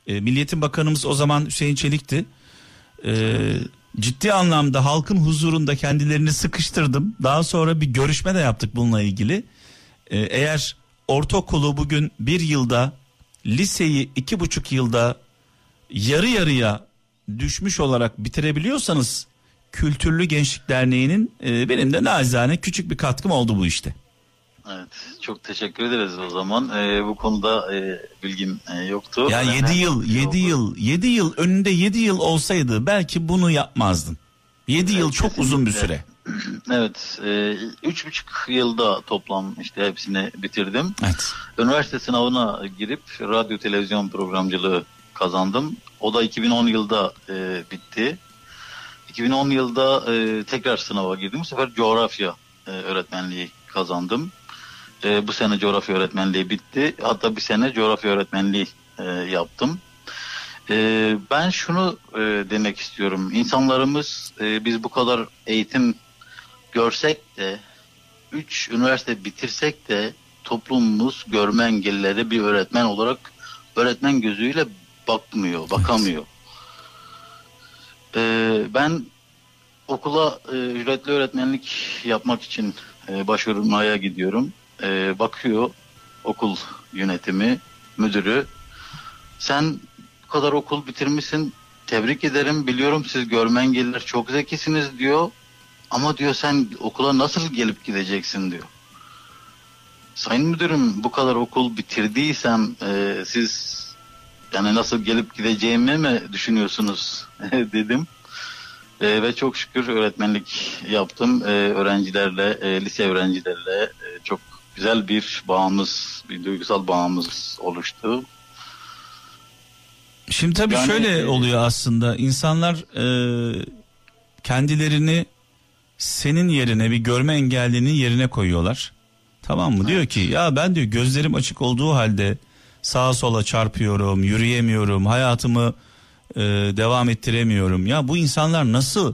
Milli Eğitim Bakanımız o zaman Hüseyin Çelik'ti. Ciddi anlamda halkın huzurunda kendilerini sıkıştırdım. Daha sonra bir görüşme de yaptık bununla ilgili. Eğer ortaokulu bugün 1 yılda, liseyi 2,5 yılda yarı yarıya düşmüş olarak bitirebiliyorsanız, Kültürlü Gençlik Derneği'nin benim de nazane küçük bir katkım oldu bu işte. Evet, çok teşekkür ederiz o zaman. Bu konuda bilgim yoktu. Ya 7 yıl önünde 7 yıl olsaydı belki bunu yapmazdın. 7 yıl çok kesinlikle uzun bir süre. Evet, 3,5 yılda toplam işte hepsini bitirdim. Evet. Üniversite sınavına girip radyo televizyon programcılığı kazandım. O da 2010 yılda bitti. 2010 yılda tekrar sınava girdim. Bu sefer coğrafya öğretmenliği kazandım. Bu sene coğrafya öğretmenliği bitti. Hatta bir sene coğrafya öğretmenliği yaptım. Ben şunu demek istiyorum. İnsanlarımız biz bu kadar eğitim görsek de, 3 üniversite bitirsek de toplumumuz görme engellileri bir öğretmen olarak öğretmen gözüyle bakmıyor, bakamıyor. Ben okula ücretli öğretmenlik yapmak için başvurmaya gidiyorum. Bakıyor okul yönetimi, müdürü. Sen bu kadar okul bitirmişsin, tebrik ederim, biliyorum siz görme engelliler çok zekisiniz diyor. Ama diyor sen okula nasıl gelip gideceksin diyor. Sayın müdürüm, bu kadar okul bitirdiysem siz yani nasıl gelip gideceğimi mi düşünüyorsunuz dedim. Ve çok şükür öğretmenlik yaptım. Öğrencilerle, lise öğrencilerle çok güzel bir bağımız, bir duygusal bağımız oluştu. Şimdi tabii yani, şöyle oluyor aslında. İnsanlar kendilerini senin yerine, bir görme engellinin yerine koyuyorlar. Tamam mı? Evet. Diyor ki ya ben diyor gözlerim açık olduğu halde sağa sola çarpıyorum, yürüyemiyorum, hayatımı devam ettiremiyorum. Ya bu insanlar nasıl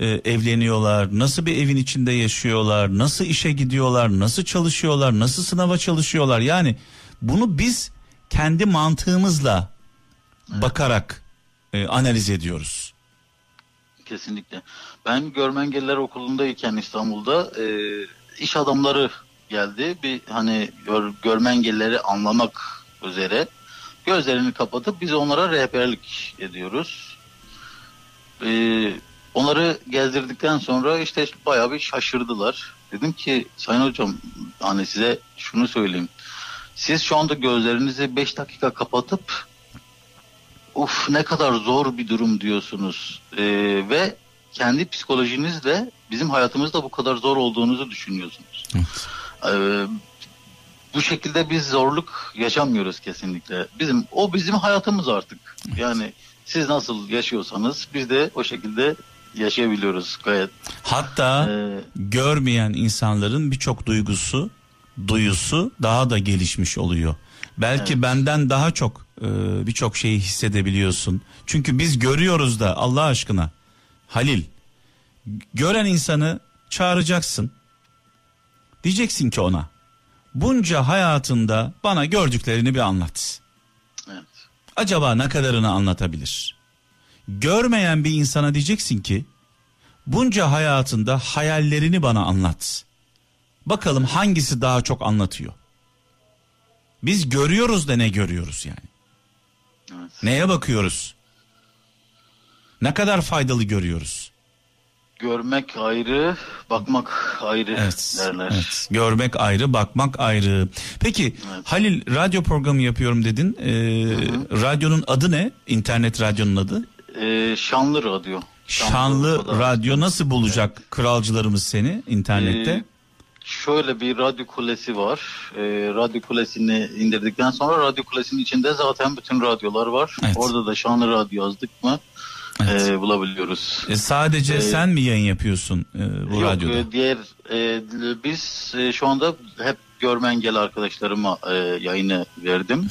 evleniyorlar, nasıl bir evin içinde yaşıyorlar, nasıl işe gidiyorlar, nasıl çalışıyorlar, nasıl sınava çalışıyorlar? Yani bunu biz kendi mantığımızla bakarak analiz ediyoruz. Kesinlikle. Ben Görme Engelliler Okulu'ndayken İstanbul'da iş adamları geldi. Bir hani görme engellileri anlamak üzere gözlerini kapatıp biz onlara rehberlik ediyoruz. Onları gezdirdikten sonra işte bayağı bir şaşırdılar. Dedim ki sayın hocam, hani size şunu söyleyeyim. Siz şu anda gözlerinizi 5 dakika kapatıp uf ne kadar zor bir durum diyorsunuz ve kendi psikolojinizle bizim hayatımızda bu kadar zor olduğunuzu düşünüyorsunuz. Evet. Bu şekilde biz zorluk yaşamıyoruz kesinlikle. Bizim hayatımız artık. Evet. Yani siz nasıl yaşıyorsanız biz de o şekilde yaşayabiliyoruz gayet. Hatta görmeyen insanların birçok duyusu daha da gelişmiş oluyor. Belki evet, benden daha çok birçok şeyi hissedebiliyorsun. Çünkü biz görüyoruz da Allah aşkına Halil. Gören insanı çağıracaksın. Diyeceksin ki ona bunca hayatında bana gördüklerini bir anlat. Evet. Acaba ne kadarını anlatabilir? Görmeyen bir insana diyeceksin ki bunca hayatında hayallerini bana anlat. Bakalım hangisi daha çok anlatıyor? Biz görüyoruz da ne görüyoruz yani? Evet. Neye bakıyoruz? Ne kadar faydalı görüyoruz? Görmek ayrı, bakmak ayrı, evet, derler. Evet. Görmek ayrı, bakmak ayrı. Peki evet. Halil, radyo programı yapıyorum dedin. Radyonun adı ne? İnternet radyonun adı? Şanlı Radyo. Şanlı Radyo. Nasıl bulacak evet, kralcılarımız seni internette? Şöyle bir radyo kulesi var. Radyo kulesini indirdikten sonra radyo kulesinin içinde zaten bütün radyolar var. Evet. Orada da Şanlı Radyo yazdık mı? Evet. Bulabiliyoruz. Sadece sen mi yayın yapıyorsun bu radyoda? Yok, diğer biz şu anda hep görme engelli arkadaşlarıma yayını verdim.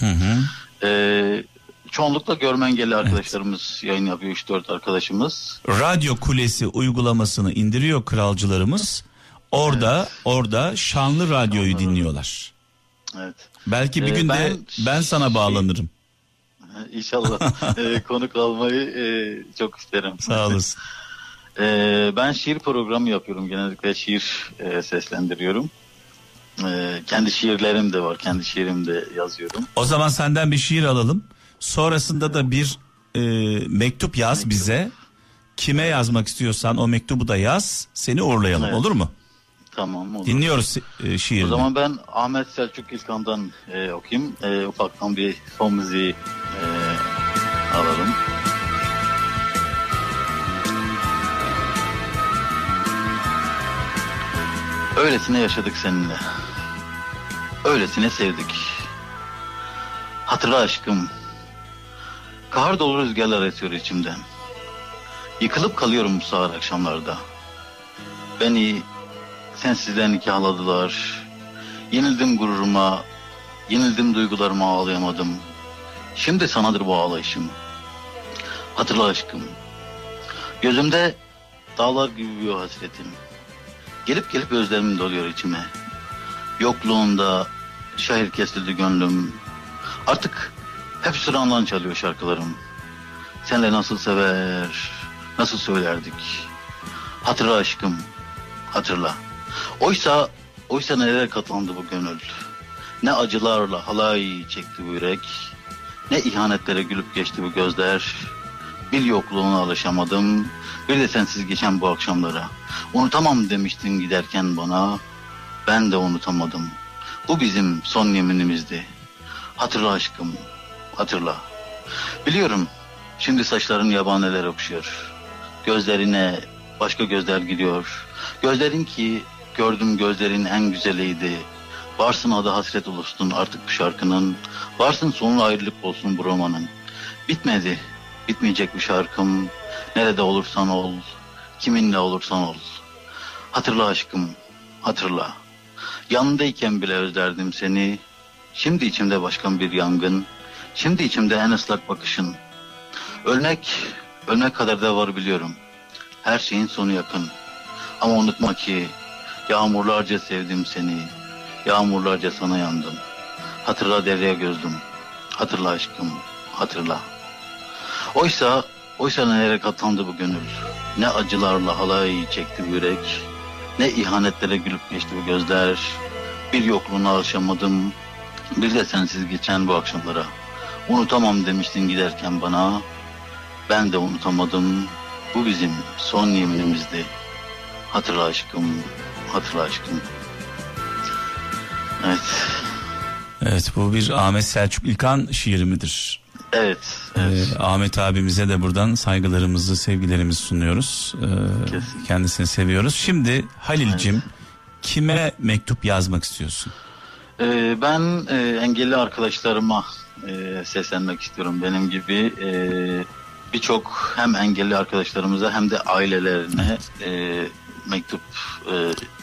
Çoğunlukla görme engelli arkadaşlarımız evet, yayın yapıyor, 3-4 arkadaşımız. Radyo Kulesi uygulamasını indiriyor kralcılarımız. Orada evet, orada Şanlı Radyo'yu Şanlı dinliyorlar. Evet. Belki bir gün de ben sana bağlanırım. İnşallah konuk almayı çok isterim. Sağ olasın. Ben şiir programı yapıyorum. Genellikle şiir seslendiriyorum. Kendi şiirlerim de var. Kendi şiirim de yazıyorum. O zaman senden bir şiir alalım. Sonrasında da bir mektup yaz bize. Kime yazmak istiyorsan o mektubu da yaz. Seni uğurlayalım, evet, olur mu? Tamam, olur. Dinliyoruz şiirini. O zaman ben Ahmet Selçuk İlkan'dan okuyayım. Ufaktan bir son müziği alalım. Öylesine yaşadık seninle. Öylesine sevdik. Hatırla aşkım. Kahır dolu rüzgarlar esiyor içimden. Yıkılıp kalıyorum bu sağır akşamlarda. Beni sensizden nikahladılar. Yenildim gururuma, yenildim duygularıma, ağlayamadım. Şimdi sanadır bu ağlayışım. Hatırla aşkım. Gözümde dağlar gibi büyüyor hasretim. Gelip gelip özlemim doluyor içime. Yokluğunda şair kesildi gönlüm. Artık hep sırandan çalıyor şarkılarım. Senle nasıl sever, nasıl söylerdik? Hatırla aşkım, hatırla. Oysa nelere katlandı bu gönül. Ne acılarla halay çekti bu yürek, ne ihanetlere gülüp geçti bu gözler. Bir yokluğuna alışamadım, bir de sensiz geçen bu akşamlara. Unutamam demiştin giderken bana, ben de unutamadım. Bu bizim son yeminimizdi. Hatırla aşkım, hatırla. Biliyorum, şimdi saçların yabaneler yapışıyor. Gözlerine başka gözler gidiyor. Gözlerin ki gördüm gözlerin en güzeliydi. Varsın adı hasret olsun artık bu şarkının. Varsın sonuna ayrılık olsun bu romanın. Bitmedi, bitmeyecek bu şarkım. Nerede olursan ol, kiminle olursan ol. Hatırla aşkım, hatırla. Yanındayken bile özlerdim seni. Şimdi içimde başka bir yangın. Şimdi içimde en ıslak bakışın. Ölmek kadar da var biliyorum. Her şeyin sonu yakın. Ama unutma ki yağmurlarca sevdim seni. Yağmurlarca sana yandım. Hatırla derya gözlüm. Hatırla aşkım, hatırla. Oysa nelere katlandı bu gönül. Ne acılarla halay çekti bu yürek. Ne ihanetlere gülüp geçti bu gözler. Bir yokluğuna alışamadım. Bir de sensiz geçen bu akşamlara. Unutamam demiştin giderken bana. Ben de unutamadım. Bu bizim son yeminimizdi. Hatırla aşkım, hatırla aşkım. Evet. Evet, bu bir Ahmet Selçuk İlkan şiiri midir? Evet. Evet. Ahmet abimize de buradan saygılarımızı, sevgilerimizi sunuyoruz. Kendisini seviyoruz. Şimdi Halil'cim, evet, kime mektup yazmak istiyorsun? Ben engelli arkadaşlarıma seslenmek istiyorum. Benim gibi birçok hem engelli arkadaşlarımıza hem de ailelerine mektup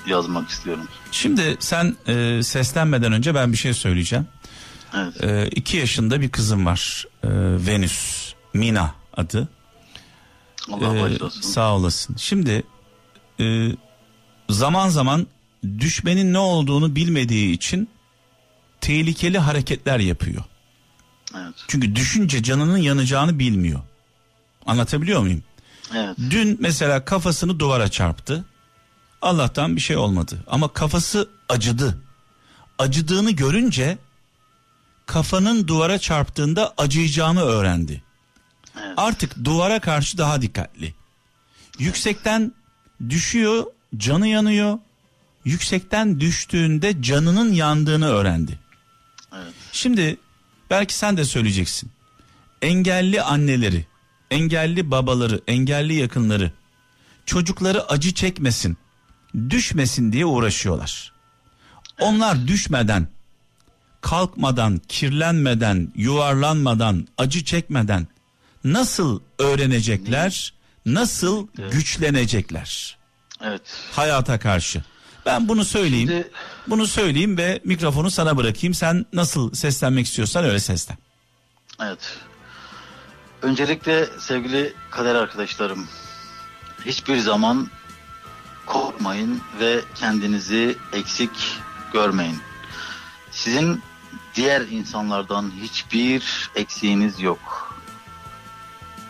yazmak istiyorum. Şimdi sen seslenmeden önce ben bir şey söyleyeceğim. Evet. 2 yaşında bir kızım var. Venüs Mina adı. Allah başlasın. Sağ olasın. Şimdi zaman zaman düşmenin ne olduğunu bilmediği için tehlikeli hareketler yapıyor. Evet. Çünkü düşünce canının yanacağını bilmiyor. Anlatabiliyor muyum? Evet. Dün mesela kafasını duvara çarptı. Allah'tan bir şey olmadı. Ama kafası acıdı. Acıdığını görünce kafanın duvara çarptığında acıyacağını öğrendi. Evet. Artık duvara karşı daha dikkatli. Yüksekten düşüyor, canı yanıyor. Yüksekten düştüğünde canının yandığını öğrendi. Evet. Şimdi belki sen de söyleyeceksin. Engelli anneleri, engelli babaları, engelli yakınları çocukları acı çekmesin, düşmesin diye uğraşıyorlar. Onlar düşmeden, kalkmadan, kirlenmeden, yuvarlanmadan, acı çekmeden nasıl öğrenecekler, nasıl güçlenecekler? Evet. Hayata karşı. Ben bunu söyleyeyim. Şimdi, bunu söyleyeyim ve mikrofonu sana bırakayım. Sen nasıl seslenmek istiyorsan öyle seslen. Evet. Öncelikle sevgili kader arkadaşlarım, hiçbir zaman korkmayın ve kendinizi eksik görmeyin. Sizin diğer insanlardan hiçbir eksiğiniz yok.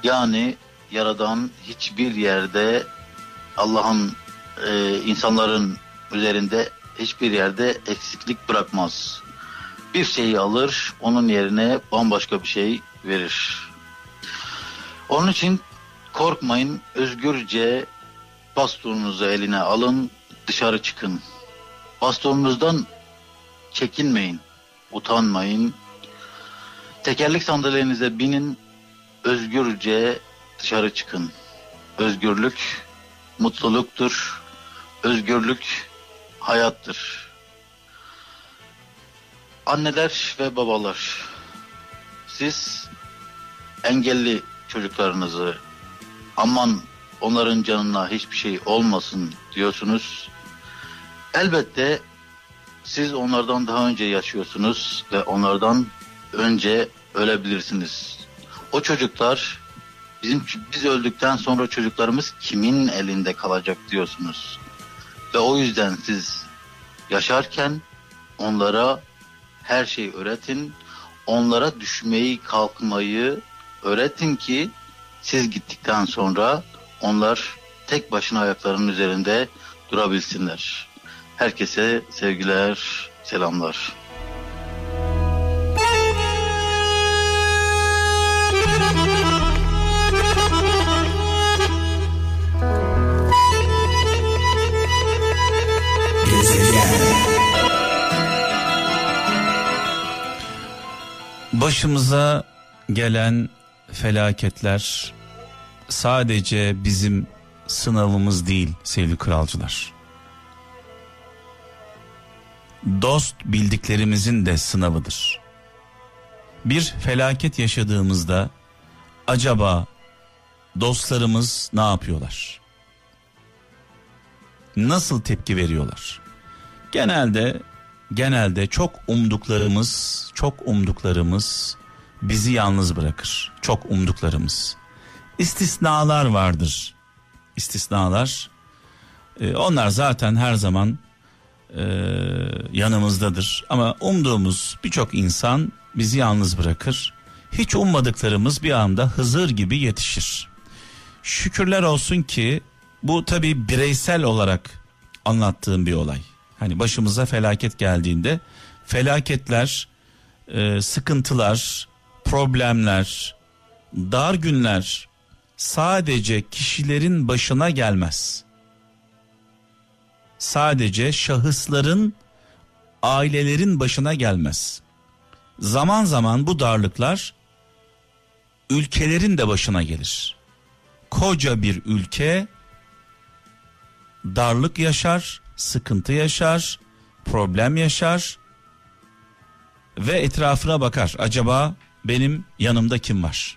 Yani Yaradan hiçbir yerde, Allah'ın insanların üzerinde hiçbir yerde eksiklik bırakmaz. Bir şeyi alır, onun yerine bambaşka bir şey verir. Onun için korkmayın, özgürce bastonunuzu eline alın, dışarı çıkın. Bastonunuzdan çekinmeyin, utanmayın. Tekerlek sandalyenize binin, özgürce dışarı çıkın. Özgürlük mutluluktur, özgürlük hayattır. Anneler ve babalar, siz engelli çocuklarınızı aman onların canına hiçbir şey olmasın diyorsunuz. Elbette siz onlardan daha önce yaşıyorsunuz ve onlardan önce ölebilirsiniz. O çocuklar, biz öldükten sonra çocuklarımız kimin elinde kalacak diyorsunuz. Ve o yüzden siz yaşarken onlara her şeyi öğretin. Onlara düşmeyi, kalkmayı öğretin ki siz gittikten sonra onlar tek başına ayaklarının üzerinde durabilsinler. Herkese sevgiler, selamlar. Başımıza gelen felaketler sadece bizim sınavımız değil sevgili kralcılar. Dost bildiklerimizin de sınavıdır. Bir felaket yaşadığımızda acaba dostlarımız ne yapıyorlar? Nasıl tepki veriyorlar? Genelde çok umduklarımız bizi yalnız bırakır. Çok umduklarımız. İstisnalar vardır. İstisnalar. Onlar zaten her zaman yanımızdadır. Ama umduğumuz birçok insan bizi yalnız bırakır. Hiç ummadıklarımız bir anda Hızır gibi yetişir. Şükürler olsun ki bu tabii bireysel olarak anlattığım bir olay. Hani başımıza felaket geldiğinde felaketler, sıkıntılar, problemler, dar günler sadece kişilerin başına gelmez. Sadece şahısların, ailelerin başına gelmez. Zaman zaman bu darlıklar ülkelerin de başına gelir. Koca bir ülke darlık yaşar, sıkıntı yaşar, problem yaşar ve etrafına bakar. Acaba benim yanımda kim var?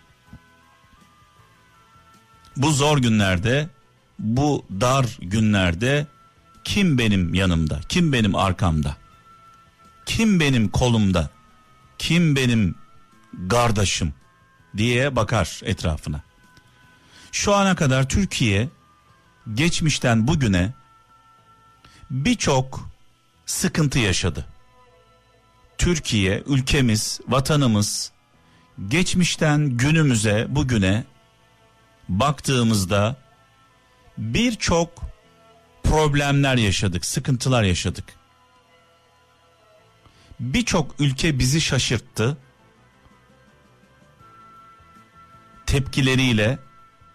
Bu zor günlerde, bu dar günlerde kim benim yanımda? Kim benim arkamda? Kim benim kolumda? Kim benim kardeşim diye bakar etrafına. Şu ana kadar Türkiye geçmişten bugüne birçok sıkıntı yaşadı. Türkiye, ülkemiz, vatanımız geçmişten günümüze, bugüne baktığımızda birçok problemler yaşadık, sıkıntılar yaşadık. Birçok ülke bizi şaşırttı. Tepkileriyle,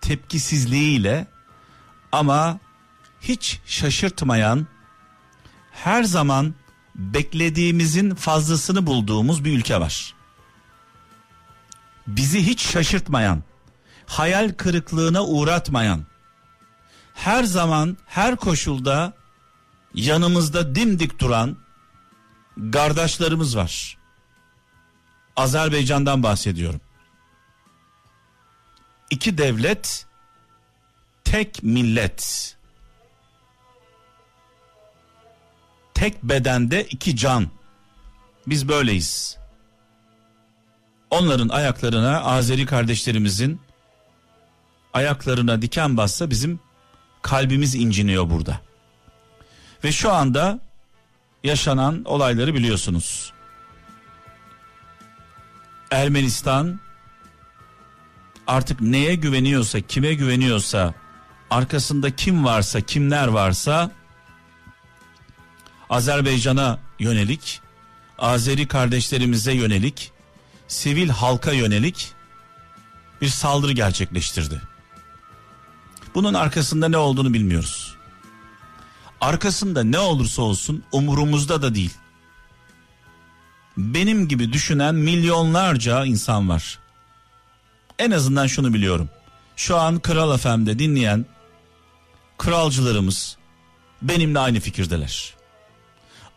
tepkisizliğiyle ama hiç şaşırtmayan, her zaman beklediğimizin fazlasını bulduğumuz bir ülke var. Bizi hiç şaşırtmayan, hayal kırıklığına uğratmayan, her zaman, her koşulda yanımızda dimdik duran kardeşlerimiz var. Azerbaycan'dan bahsediyorum. İki devlet, tek millet. Tek bedende iki can. Biz böyleyiz. Onların ayaklarına, Azeri kardeşlerimizin ayaklarına diken bassa bizim kalbimiz inciniyor burada. Ve şu anda yaşanan olayları biliyorsunuz. Ermenistan artık neye güveniyorsa, kime güveniyorsa, arkasında kim varsa, kimler varsa Azerbaycan'a yönelik, Azeri kardeşlerimize yönelik, sivil halka yönelik bir saldırı gerçekleştirdi. Bunun arkasında ne olduğunu bilmiyoruz. Arkasında ne olursa olsun umurumuzda da değil. Benim gibi düşünen milyonlarca insan var. En azından şunu biliyorum. Şu an Kral FM'de dinleyen kralcılarımız benimle aynı fikirdeler.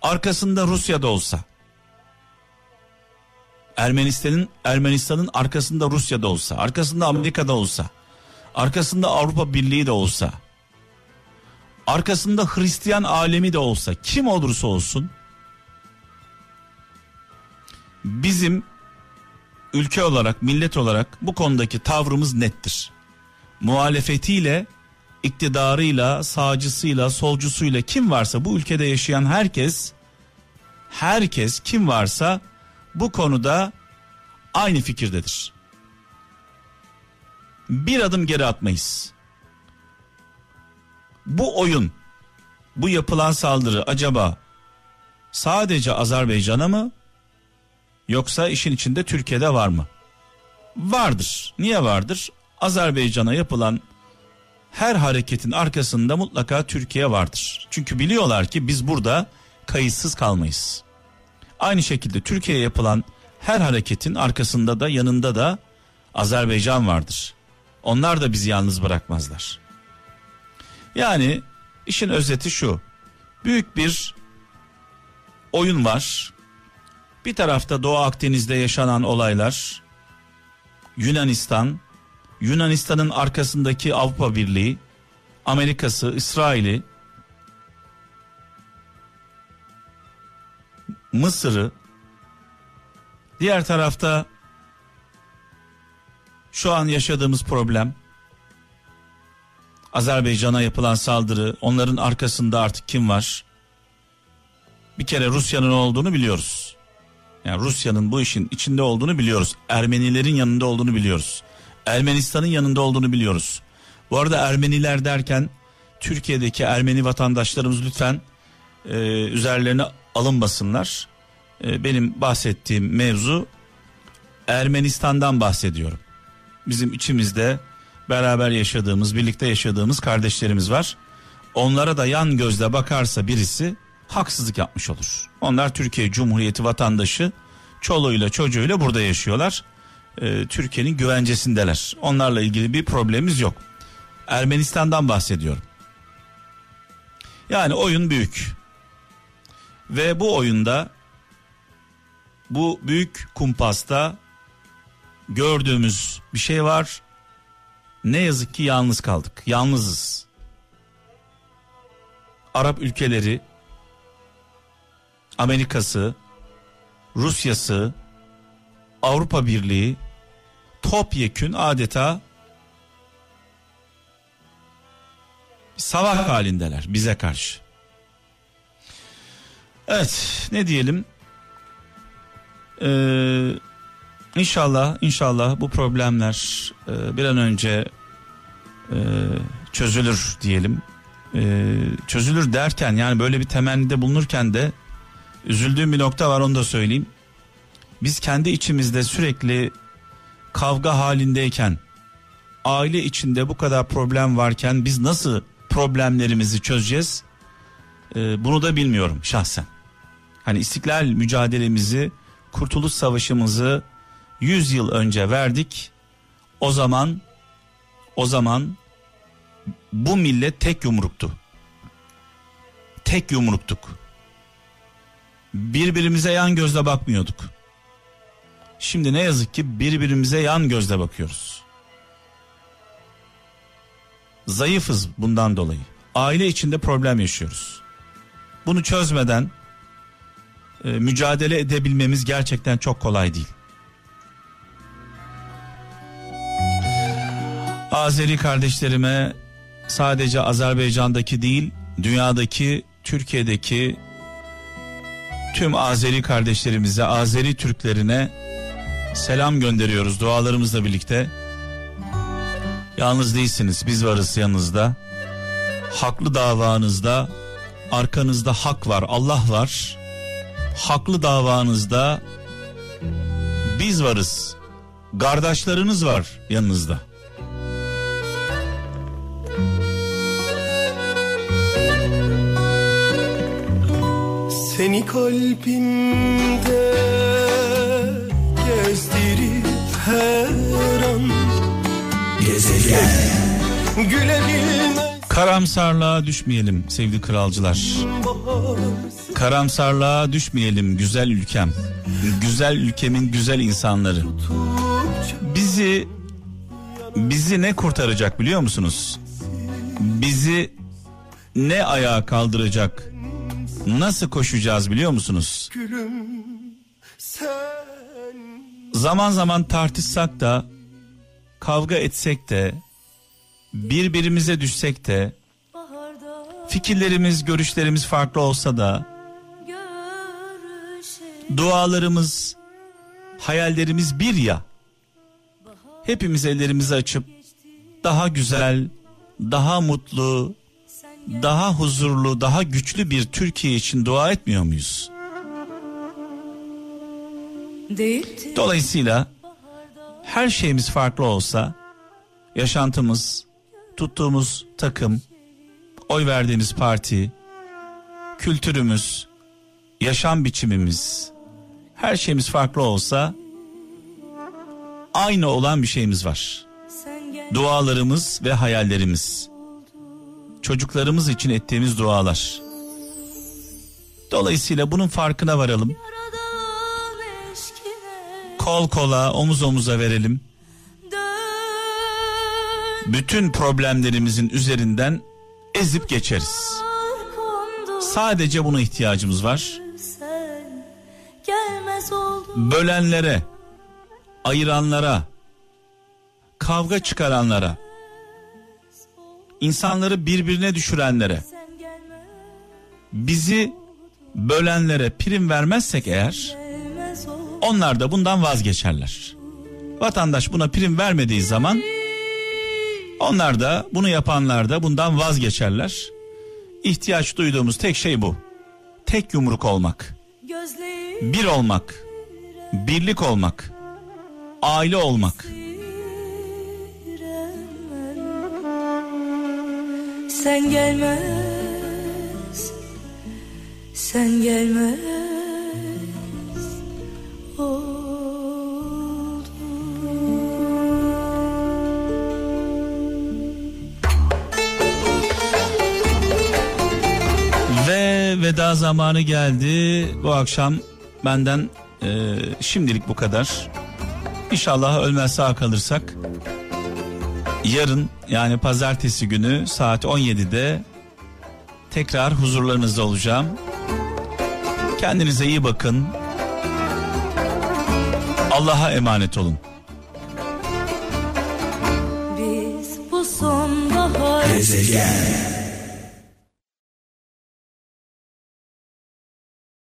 Arkasında Rusya'da olsa, Ermenistan'ın arkasında Rusya'da olsa, arkasında Amerika'da olsa, arkasında Avrupa Birliği de olsa, arkasında Hristiyan alemi de olsa, kim olursa olsun bizim ülke olarak, millet olarak bu konudaki tavrımız nettir. Muhalefetiyle, iktidarıyla, sağcısıyla, solcusuyla kim varsa bu ülkede yaşayan herkes kim varsa bu konuda aynı fikirdedir. Bir adım geri atmayız. bu oyun, bu yapılan saldırı acaba sadece Azerbaycan'a mı, yoksa işin içinde Türkiye'de var mı? Vardır. Niye vardır? Azerbaycan'a yapılan her hareketin arkasında mutlaka Türkiye vardır. Çünkü biliyorlar ki biz burada kayıtsız kalmayız. Aynı şekilde Türkiye'ye yapılan her hareketin arkasında da, yanında da Azerbaycan vardır. Onlar da bizi yalnız bırakmazlar. Yani işin özeti şu: büyük bir oyun var. Bir tarafta Doğu Akdeniz'de yaşanan olaylar, Yunanistan, Yunanistan'ın arkasındaki Avrupa Birliği, Amerika'sı, İsrail'i, Mısır'ı, diğer tarafta şu an yaşadığımız problem, Azerbaycan'a yapılan saldırı, onların arkasında artık kim var? Bir kere Rusya'nın olduğunu biliyoruz. Yani Rusya'nın bu işin içinde olduğunu biliyoruz. Ermenilerin yanında olduğunu biliyoruz. Ermenistan'ın yanında olduğunu biliyoruz. Bu arada Ermeniler derken Türkiye'deki Ermeni vatandaşlarımız lütfen üzerlerine alınmasınlar. Benim bahsettiğim mevzu Ermenistan'dan bahsediyorum. Bizim içimizde beraber yaşadığımız, birlikte yaşadığımız kardeşlerimiz var. Onlara da yan gözle bakarsa birisi haksızlık yapmış olur. Onlar Türkiye Cumhuriyeti vatandaşı, çoluğuyla çocuğuyla burada yaşıyorlar. Türkiye'nin güvencesindeler. Onlarla ilgili bir problemimiz yok. Ermenistan'dan bahsediyorum. Yani oyun büyük. Ve bu oyunda, bu büyük kumpasta gördüğümüz bir şey var. Ne yazık ki yalnız kaldık. Yalnızız. Arap ülkeleri, Amerika'sı, Rusya'sı, Avrupa Birliği topyekün adeta savaş halindeler bize karşı. Evet, ne diyelim? İnşallah bu problemler bir an önce çözülür diyelim. Çözülür derken, yani böyle bir temennide bulunurken de üzüldüğüm bir nokta var, onu da söyleyeyim. Biz kendi içimizde sürekli kavga halindeyken, aile içinde bu kadar problem varken biz nasıl problemlerimizi çözeceğiz? Bunu da bilmiyorum şahsen. Hani istiklal mücadelemizi, Kurtuluş Savaşımızı 100 yıl önce verdik. O zaman bu millet tek yumruktu. Tek yumruktuk. Birbirimize yan gözle bakmıyorduk. Şimdi ne yazık ki birbirimize yan gözle bakıyoruz. Zayıfız bundan dolayı. Aile içinde problem yaşıyoruz. Bunu çözmeden mücadele edebilmemiz gerçekten çok kolay değil. Azeri kardeşlerime sadece Azerbaycan'daki değil, dünyadaki, Türkiye'deki tüm Azeri kardeşlerimize, Azeri Türklerine selam gönderiyoruz dualarımızla birlikte. Yalnız değilsiniz, biz varız yanınızda. Haklı davanızda arkanızda hak var, Allah var. Haklı davanızda biz varız. Kardeşleriniz var yanınızda. Seni kalbimde gezdirip her an gezegen gülebilmez. Karamsarlığa düşmeyelim sevgili kralcılar. Karamsarlığa düşmeyelim güzel ülkem. Güzel ülkemin güzel insanları. Bizi ne kurtaracak biliyor musunuz? Bizi ne ayağa kaldıracak? Nasıl koşacağız biliyor musunuz? Zaman zaman tartışsak da, kavga etsek de, birbirimize düşsek de, fikirlerimiz, görüşlerimiz farklı olsa da, dualarımız, hayallerimiz bir ya. Hepimiz ellerimizi açıp daha güzel, daha mutlu, daha huzurlu, daha güçlü bir Türkiye için dua etmiyor muyuz? Dolayısıyla her şeyimiz farklı olsa, yaşantımız, tuttuğumuz takım, oy verdiğimiz parti, kültürümüz, yaşam biçimimiz, her şeyimiz farklı olsa aynı olan bir şeyimiz var. Dualarımız ve hayallerimiz. Çocuklarımız için ettiğimiz dualar. Dolayısıyla bunun farkına varalım. Kol kola, omuz omuza verelim. Bütün problemlerimizin üzerinden ezip geçeriz. Sadece buna ihtiyacımız var. Bölenlere, ayıranlara, kavga çıkaranlara, insanları birbirine düşürenlere, bizi bölenlere prim vermezsek eğer, onlar da bundan vazgeçerler. Vatandaş buna prim vermediği zaman, onlar da, bunu yapanlar da bundan vazgeçerler. İhtiyaç duyduğumuz tek şey bu. Tek yumruk olmak, bir olmak, birlik olmak, aile olmak. Sen gelmez, sen gelmez oldu. Ve veda zamanı geldi. Bu akşam benden şimdilik bu kadar. İnşallah ölmez sağ kalırsak yarın, yani pazartesi günü saat 17'de tekrar huzurlarınızda olacağım. Kendinize iyi bakın. Allah'a emanet olun. Gezegen.